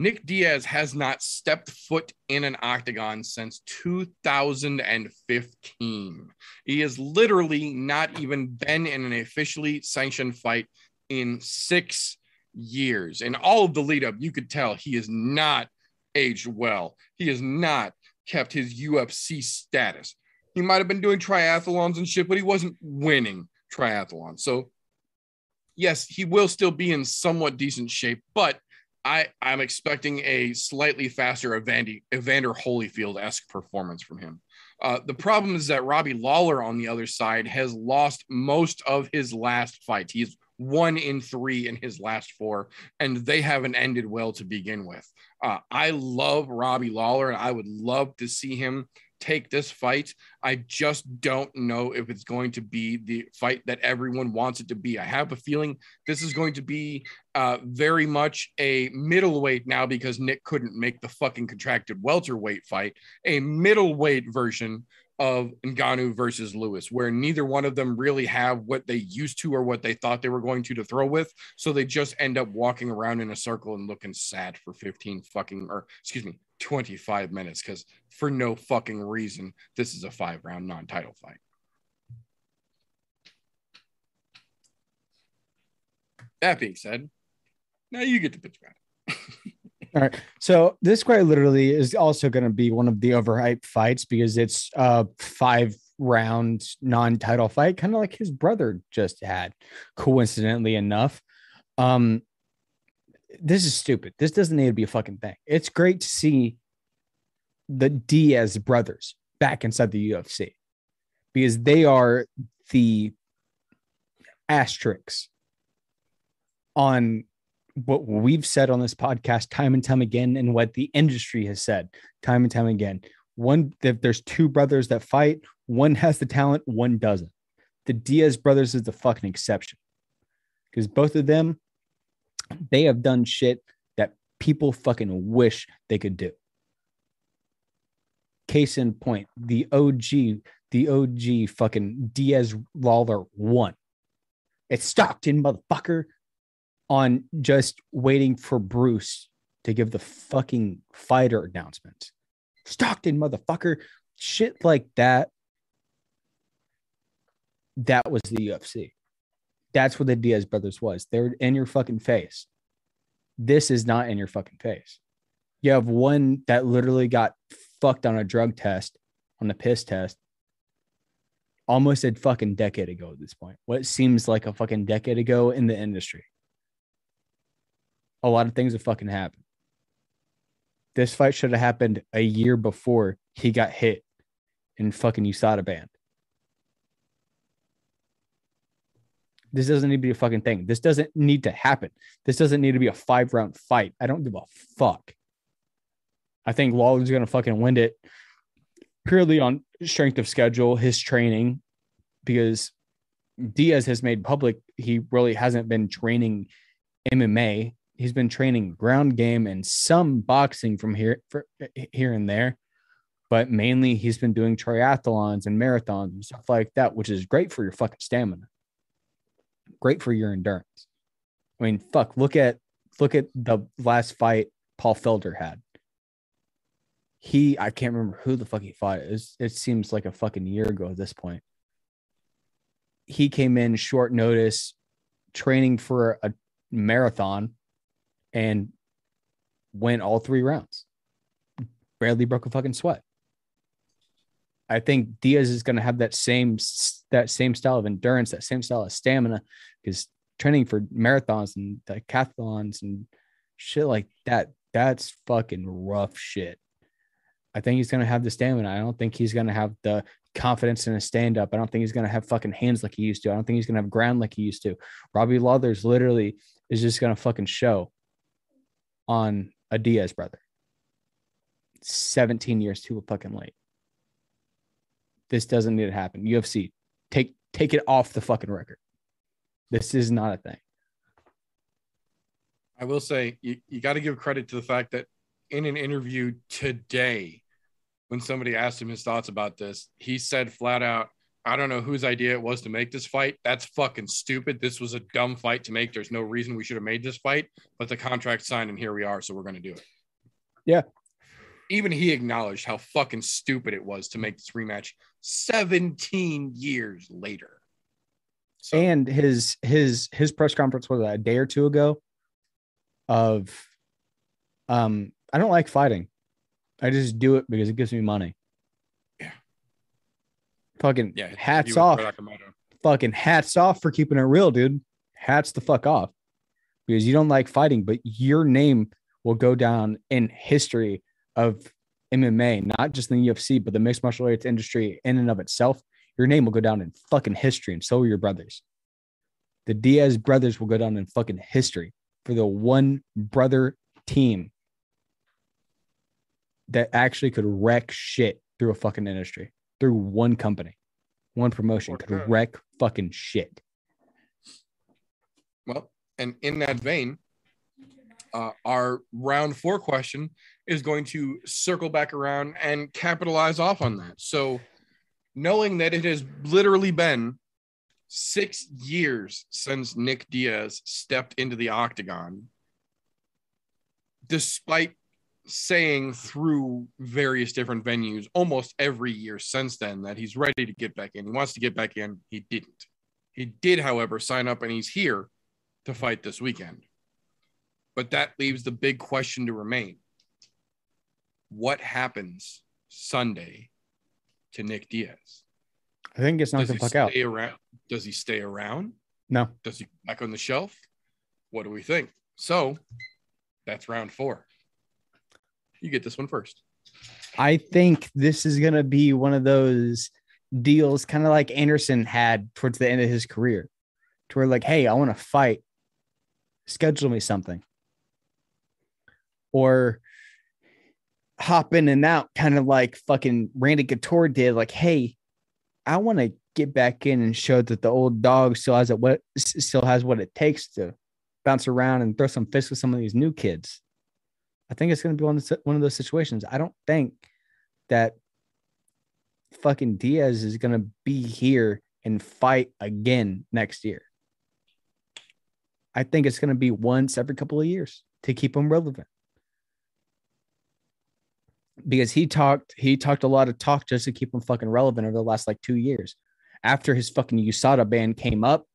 Nick Diaz has not stepped foot in an octagon since 2015. He has literally not even been in an officially sanctioned fight in 6 years. And all of the lead up, you could tell he has not aged well. He has not kept his UFC status. He might have been doing triathlons and shit, but he wasn't winning triathlons. So, yes, he will still be in somewhat decent shape, but I'm expecting a slightly faster Evander Holyfield-esque performance from him. The problem is that Robbie Lawler on the other side has lost most of his last fights. He's 1-3 in his last 4, and they haven't ended well to begin with. I love Robbie Lawler, and I would love to see him take this fight. I just don't know if it's going to be the fight that everyone wants it to be. I have a feeling this is going to be very much a middleweight now, because Nick couldn't make the fucking contracted welterweight fight, a middleweight version of Ngannou versus Lewis, where neither one of them really have what they used to or what they thought they were going to throw with. So they just end up walking around in a circle and looking sad for 25 minutes, because for no fucking reason, this is a 5-round non-title fight. That being said, now you get to pitch about it. All right. So this quite literally is also going to be one of the overhyped fights because it's 5 round non-title fight, kind of like his brother just had, coincidentally enough. This is stupid. This doesn't need to be a fucking thing. It's great to see the Diaz brothers back inside the UFC because they are the asterisks on what we've said on this podcast time and time again, and what the industry has said time and time again. One, if there's two brothers that fight, one has the talent, one doesn't. The Diaz brothers is the fucking exception because both of them, they have done shit that people fucking wish they could do. Case in point, the OG fucking Diaz Lawler won. It's Stockton, motherfucker, on just waiting for Bruce to give the fucking fighter announcement. Stockton, motherfucker. Shit like that. That was the UFC. That's what the Diaz brothers was. They're in your fucking face. This is not in your fucking face. You have one that literally got fucked on a drug test, on the piss test, almost a fucking decade ago at this point. What seems like a fucking decade ago in the industry. A lot of things have fucking happened. This fight should have happened a year before he got hit and fucking USADA banned. This doesn't need to be a fucking thing. This doesn't need to happen. This doesn't need to be a 5-round fight. I don't give a fuck. I think Lawler's going to fucking win it purely on strength of schedule, his training, because Diaz has made public he really hasn't been training MMA. He's been training ground game and some boxing from here and there, but mainly he's been doing triathlons and marathons and stuff like that, which is great for your fucking stamina. Great for your endurance. I mean, fuck, look at the last fight Paul Felder had. I can't remember who the fuck he fought. It seems like a fucking year ago at this point. He came in short notice, training for a marathon, and went all 3 rounds. Barely broke a fucking sweat. I think Diaz is going to have that same style of endurance, that same style of stamina, because training for marathons and decathlons and shit like that, that's fucking rough shit. I think he's going to have the stamina. I don't think he's going to have the confidence in a stand-up. I don't think he's going to have fucking hands like he used to. I don't think he's going to have ground like he used to. Robbie Lawler's literally is just going to fucking show on a Diaz brother. 17 years too fucking late. This doesn't need to happen. UFC, take it off the fucking record. This is not a thing. I will say you got to give credit to the fact that in an interview today, when somebody asked him his thoughts about this, he said flat out, I don't know whose idea it was to make this fight. That's fucking stupid. This was a dumb fight to make. There's no reason we should have made this fight, but the contract signed and here we are, so we're going to do it. Yeah. Even he acknowledged how fucking stupid it was to make this rematch 17 years later. So. And his press conference was a day or two ago of, I don't like fighting. I just do it because it gives me money. Yeah. Fucking yeah, hats off. Fucking hats off for keeping it real, dude. Hats the fuck off. Because you don't like fighting, but your name will go down in history of MMA, not just in the UFC, but the mixed martial arts industry in and of itself. Your name will go down in fucking history, and so will your brothers. The Diaz brothers will go down in fucking history for the one brother team that actually could wreck shit through a fucking industry, through one company, one promotion, could wreck fucking shit. Well, and in that vein, our round 4 question is going to circle back around and capitalize off on that. So knowing that it has literally been 6 years since Nick Diaz stepped into the octagon, despite saying through various different venues almost every year since then that he's ready to get back in. He wants to get back in. He didn't. He did, however, sign up, and he's here to fight this weekend. But that leaves the big question to remain. What happens Sunday to Nick Diaz? I think it's knocked the fuck out. Does he stay around? No. Does he go back on the shelf? What do we think? So that's round four. You get this one first. I think this is going to be one of those deals kind of like Anderson had towards the end of his career, to where like, hey, I want to fight. Schedule me something. Or hop in and out, kind of like fucking Randy Couture did. Like, hey, I want to get back in and show that the old dog still has what it takes to bounce around and throw some fists with some of these new kids. I think it's going to be one of those situations. I don't think that fucking Diaz is going to be here and fight again next year. I think it's going to be once every couple of years to keep him relevant. Because he talked a lot of talk just to keep him fucking relevant over the last like 2 years. After his fucking USADA ban came up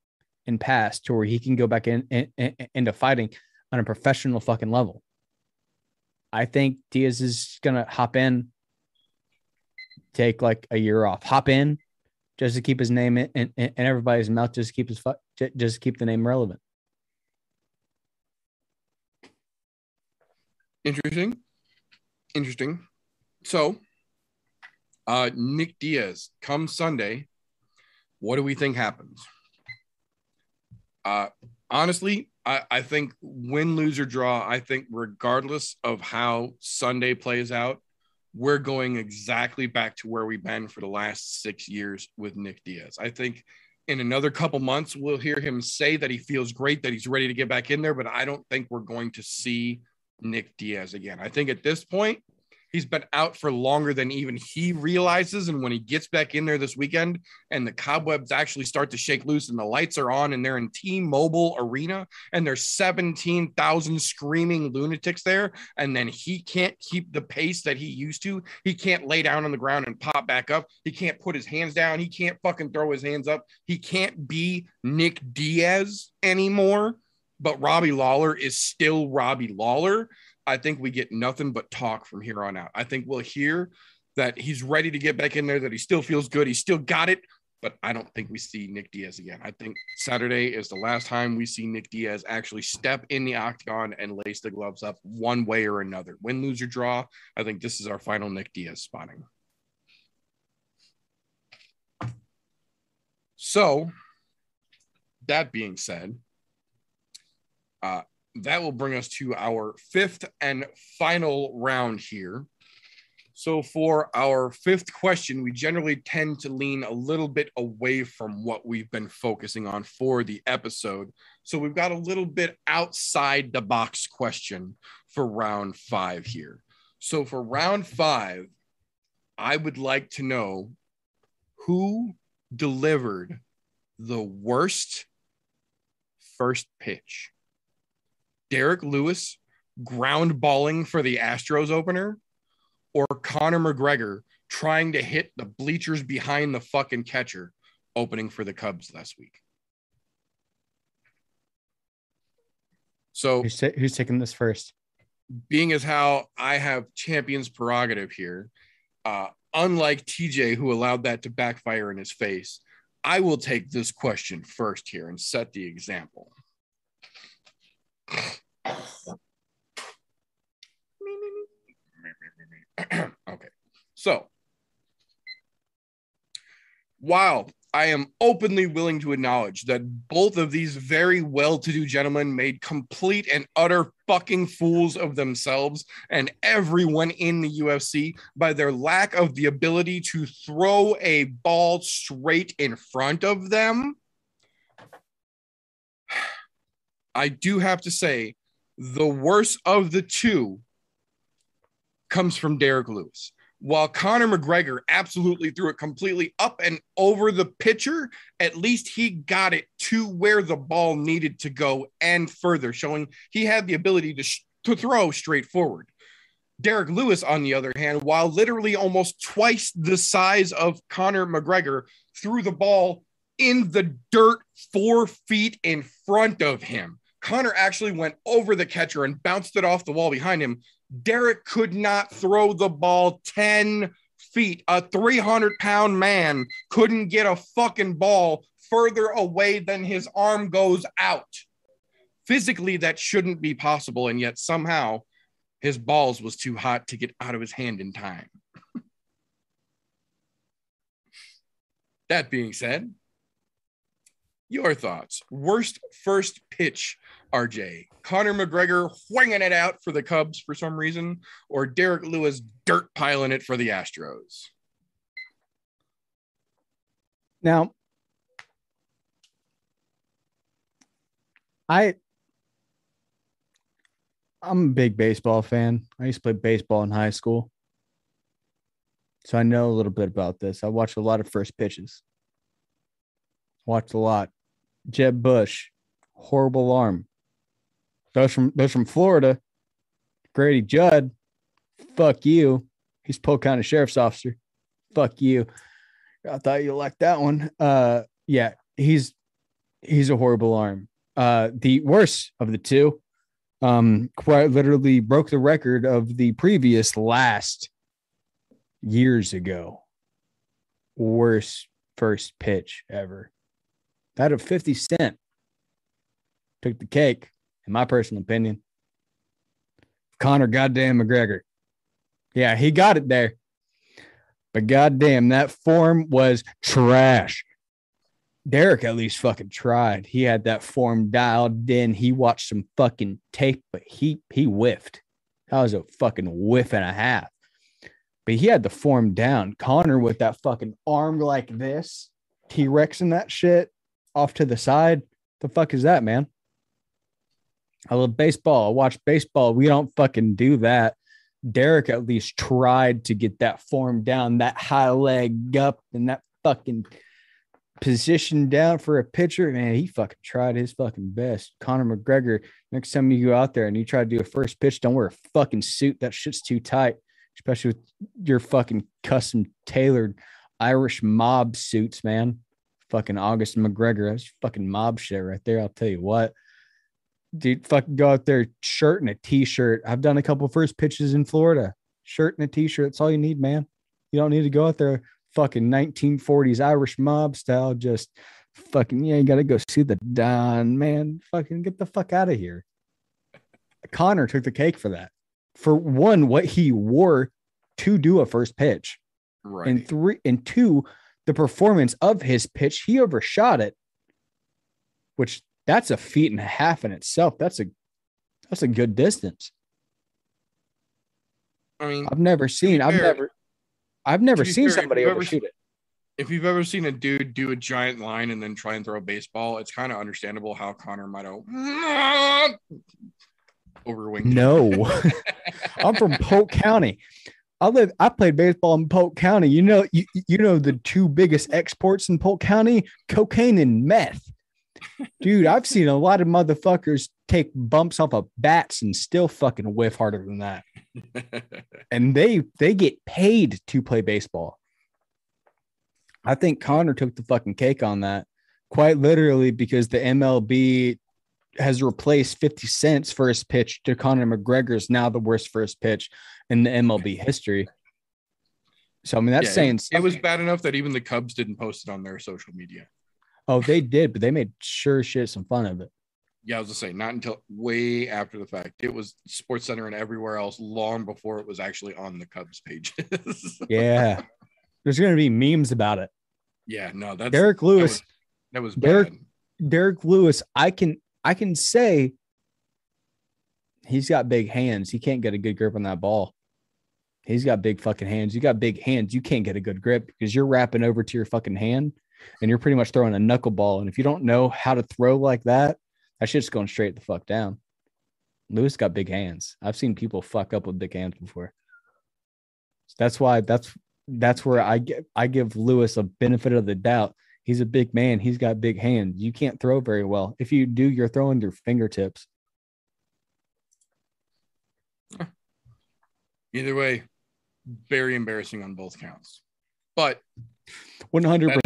and passed, to where he can go back into fighting on a professional fucking level. I think Diaz is going to hop in, take like a year off, hop in just to keep his name in everybody's mouth, just to keep just keep the name relevant. Interesting. So, Nick Diaz, come Sunday, what do we think happens? Honestly, I think win, lose, or draw, I think regardless of how Sunday plays out, we're going exactly back to where we've been for the last 6 years with Nick Diaz. I think in another couple months, we'll hear him say that he feels great, that he's ready to get back in there, but I don't think we're going to see Nick Diaz again. I think at this point, he's been out for longer than even he realizes. And when he gets back in there this weekend and the cobwebs actually start to shake loose and the lights are on and they're in T-Mobile Arena and there's 17,000 screaming lunatics there, and then he can't keep the pace that he used to. He can't lay down on the ground and pop back up. He can't put his hands down. He can't fucking throw his hands up. He can't be Nick Diaz anymore. But Robbie Lawler is still Robbie Lawler. I think we get nothing but talk from here on out. I think we'll hear that he's ready to get back in there, that he still feels good, he still got it, but I don't think we see Nick Diaz again. I think Saturday is the last time we see Nick Diaz actually step in the octagon and lace the gloves up one way or another. Win, lose, or draw, I think this is our final Nick Diaz spotting. So, that being said, that will bring us to our fifth and final round here. So for our fifth question, we generally tend to lean a little bit away from what we've been focusing on for the episode. So we've got a little bit outside the box question for round five here. So for round five, I would like to know who delivered the worst first pitch. Derek Lewis ground balling for the Astros opener, or Conor McGregor trying to hit the bleachers behind the fucking catcher opening for the Cubs last week? So who's taking this first? Being as how I have champion's prerogative here, unlike TJ, who allowed that to backfire in his face, I will take this question first here and set the example. Okay, so while I am openly willing to acknowledge that both of these very well-to-do gentlemen made complete and utter fucking fools of themselves and everyone in the UFC by their lack of the ability to throw a ball straight in front of them, I do have to say the worst of the two comes from Derek Lewis. While Conor McGregor absolutely threw it completely up and over the pitcher, at least he got it to where the ball needed to go and further, showing he had the ability to throw straight forward. Derek Lewis, on the other hand, while literally almost twice the size of Conor McGregor, threw the ball in the dirt 4 feet in front of him. Conor actually went over the catcher and bounced it off the wall behind him. Derek could not throw the ball 10 feet, a 300-pound man couldn't get a fucking ball further away than his arm goes out. Physically, that shouldn't be possible, and yet somehow his balls was too hot to get out of his hand in time. That being said, your thoughts. Worst first pitch, RJ. Conor McGregor whanging it out for the Cubs for some reason, or Derek Lewis dirt piling it for the Astros? Now, I'm a big baseball fan. I used to play baseball in high school, so I know a little bit about this. I watched a lot of first pitches. Watched a lot. Jeb Bush, horrible arm. Those from Florida. Grady Judd, fuck you. He's Polk County Sheriff's Officer. Fuck you. I thought you liked that one. Yeah, he's a horrible arm. The worst of the two, quite literally broke the record of the previous last years ago. Worst first pitch ever. That of 50 Cent took the cake, in my personal opinion. Conor goddamn McGregor. Yeah, he got it there. But goddamn, that form was trash. Derek at least fucking tried. He had that form dialed in. He watched some fucking tape, but he whiffed. That was a fucking whiff and a half. But he had the form down. Connor with that fucking arm like this, T-Rex and that shit off to the side. The fuck is that, man? I love baseball. I watch baseball. We don't fucking do that. Derek at least tried to get that form down, that high leg up and that fucking position down for a pitcher. Man, he fucking tried his fucking best. Conor McGregor, next time you go out there and you try to do a first pitch, don't wear a fucking suit. That shit's too tight, especially with your fucking custom tailored Irish mob suits, man. Fucking August McGregor. That's fucking mob shit right there. I'll tell you what. Dude, fucking go out there, shirt and a t-shirt. I've done a couple first pitches in Florida. Shirt and a t-shirt. That's all you need, man. You don't need to go out there fucking 1940s Irish mob style. Just fucking, yeah, you got to go see the Don, man. Fucking get the fuck out of here. Connor took the cake for that. For one, what he wore to do a first pitch. Right. And two, the performance of his pitch, he overshot it, which that's a feet and a half in itself. That's a good distance. I mean, I've never seen somebody overshoot it. If you've ever seen a dude do a giant line and then try and throw a baseball, it's kind of understandable how Connor might have overwinged. No, I'm from Polk County. I played baseball in Polk County. You know the two biggest exports in Polk County, cocaine and meth. Dude, I've seen a lot of motherfuckers take bumps off of bats and still fucking whiff harder than that. And they get paid to play baseball. I think Connor took the fucking cake on that, quite literally, because the MLB has replaced 50 Cent's first pitch to Conor McGregor's now the worst first pitch in the MLB history. So, I mean, that's saying something. It was bad enough that even the Cubs didn't post it on their social media. Oh, they did, but they made sure shit some fun of it. Yeah, I was just saying, not until way after the fact. It was SportsCenter and everywhere else long before it was actually on the Cubs pages. Yeah. There's going to be memes about it. Yeah, no, that's Derek Lewis. That was bad. Derek Lewis, I can say he's got big hands. He can't get a good grip on that ball. He's got big fucking hands. You got big hands. You can't get a good grip because you're wrapping over to your fucking hand and you're pretty much throwing a knuckleball. And if you don't know how to throw like that, that shit's going straight the fuck down. Lewis got big hands. I've seen people fuck up with big hands before. So that's why that's where I give Lewis a benefit of the doubt. He's a big man. He's got big hands. You can't throw very well. If you do, you're throwing your fingertips. Either way, very embarrassing on both counts. But 100%.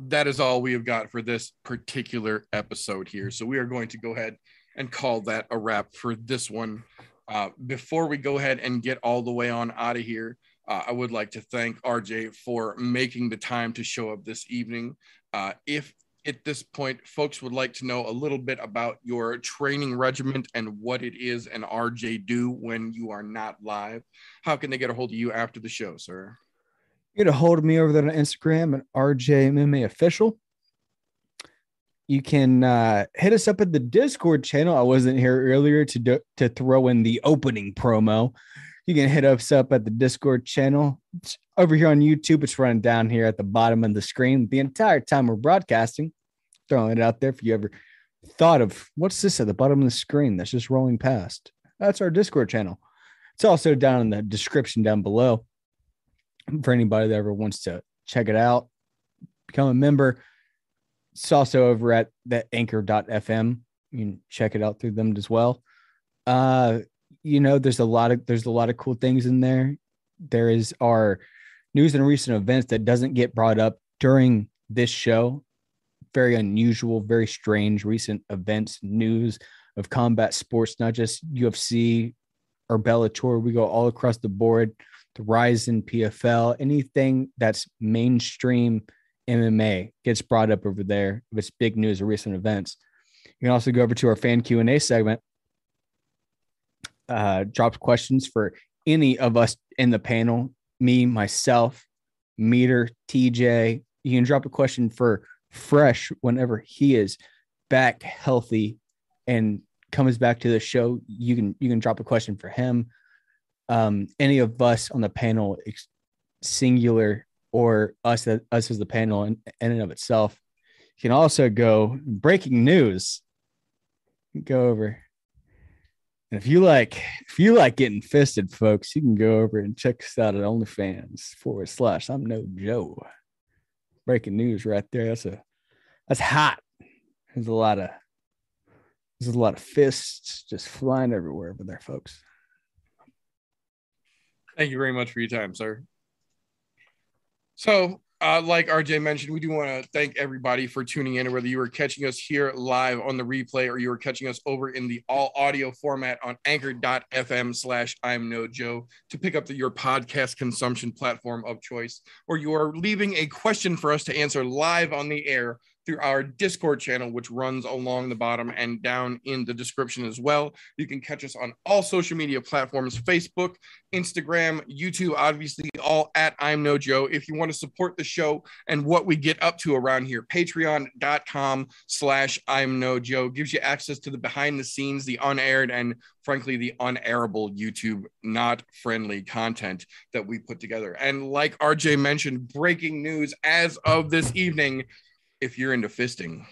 That is all we have got for this particular episode here. So we are going to go ahead and call that a wrap for this one. Before we go ahead and get all the way on out of here, I would like to thank RJ for making the time to show up this evening. If at this point, folks would like to know a little bit about your training regimen and what it is and RJ do when you are not live, how can they get a hold of you after the show, sir? You get a hold of me over there on Instagram at RJ MMA Official. You can hit us up at the Discord channel. I wasn't here earlier to throw in the opening promo. You can hit us up at the Discord channel. It's over here on YouTube. It's running down here at the bottom of the screen the entire time we're broadcasting. Throwing it out there if you ever thought of what's this at the bottom of the screen that's just rolling past. That's our Discord channel. It's also down in the description down below for anybody that ever wants to check it out, become a member. It's also over at that anchor.fm. You can check it out through them as well. You know, there's a lot of cool things in there. There is our news and recent events that doesn't get brought up during this show. Very unusual, very strange recent events, news of combat sports, not just UFC or Bellator. We go all across the board, the rise in PFL, anything that's mainstream MMA gets brought up over there. If it's big news or recent events, you can also go over to our fan Q&A segment. Drop questions for any of us in the panel, me, myself, Meter, TJ. You can drop a question for Fresh whenever he is back healthy and comes back to the show. You can drop a question for him. Any of us on the panel, singular, or us as the panel in and of itself. You can also go breaking news. Go over. And if you like getting fisted, folks, you can go over and check us out at OnlyFans / I'm No Joe. Breaking news right there. That's hot. There's a lot of fists just flying everywhere over there, folks. Thank you very much for your time, sir. So, like RJ mentioned, we do want to thank everybody for tuning in, whether you are catching us here live on the replay or you are catching us over in the all audio format on anchor.fm / I'm No Joe to pick up your podcast consumption platform of choice, or you are leaving a question for us to answer live on the air through our Discord channel, which runs along the bottom and down in the description as well. You can catch us on all social media platforms, Facebook, Instagram, YouTube, obviously all at I'm No Joe. If you want to support the show and what we get up to around here, patreon.com / I'm No Joe gives you access to the behind the scenes, the unaired, and frankly, the unairable YouTube, not friendly content that we put together. And like RJ mentioned, breaking news as of this evening, if you're into fisting,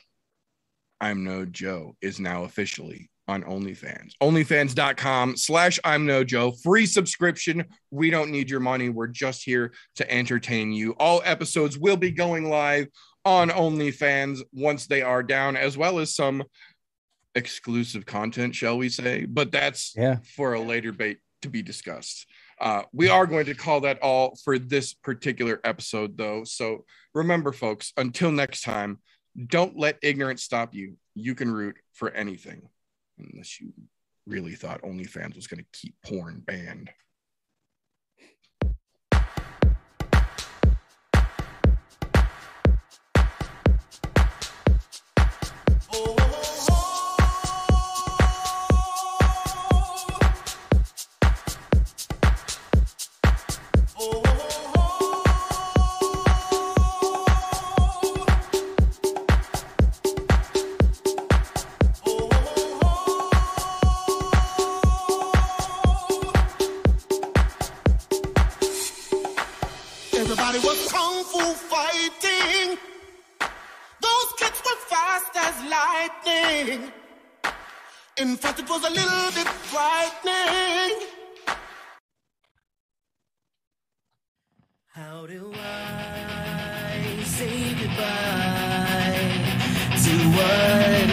I'm No Joe is now officially on OnlyFans. OnlyFans.com / I'm No Joe. Free subscription. We don't need your money. We're just here to entertain you. All episodes will be going live on OnlyFans once they are down, as well as some exclusive content, shall we say. But that's for a later debate to be discussed. We are going to call that all for this particular episode, though. So remember, folks, until next time, don't let ignorance stop you. You can root for anything, unless you really thought OnlyFans was going to keep porn banned. Say goodbye to what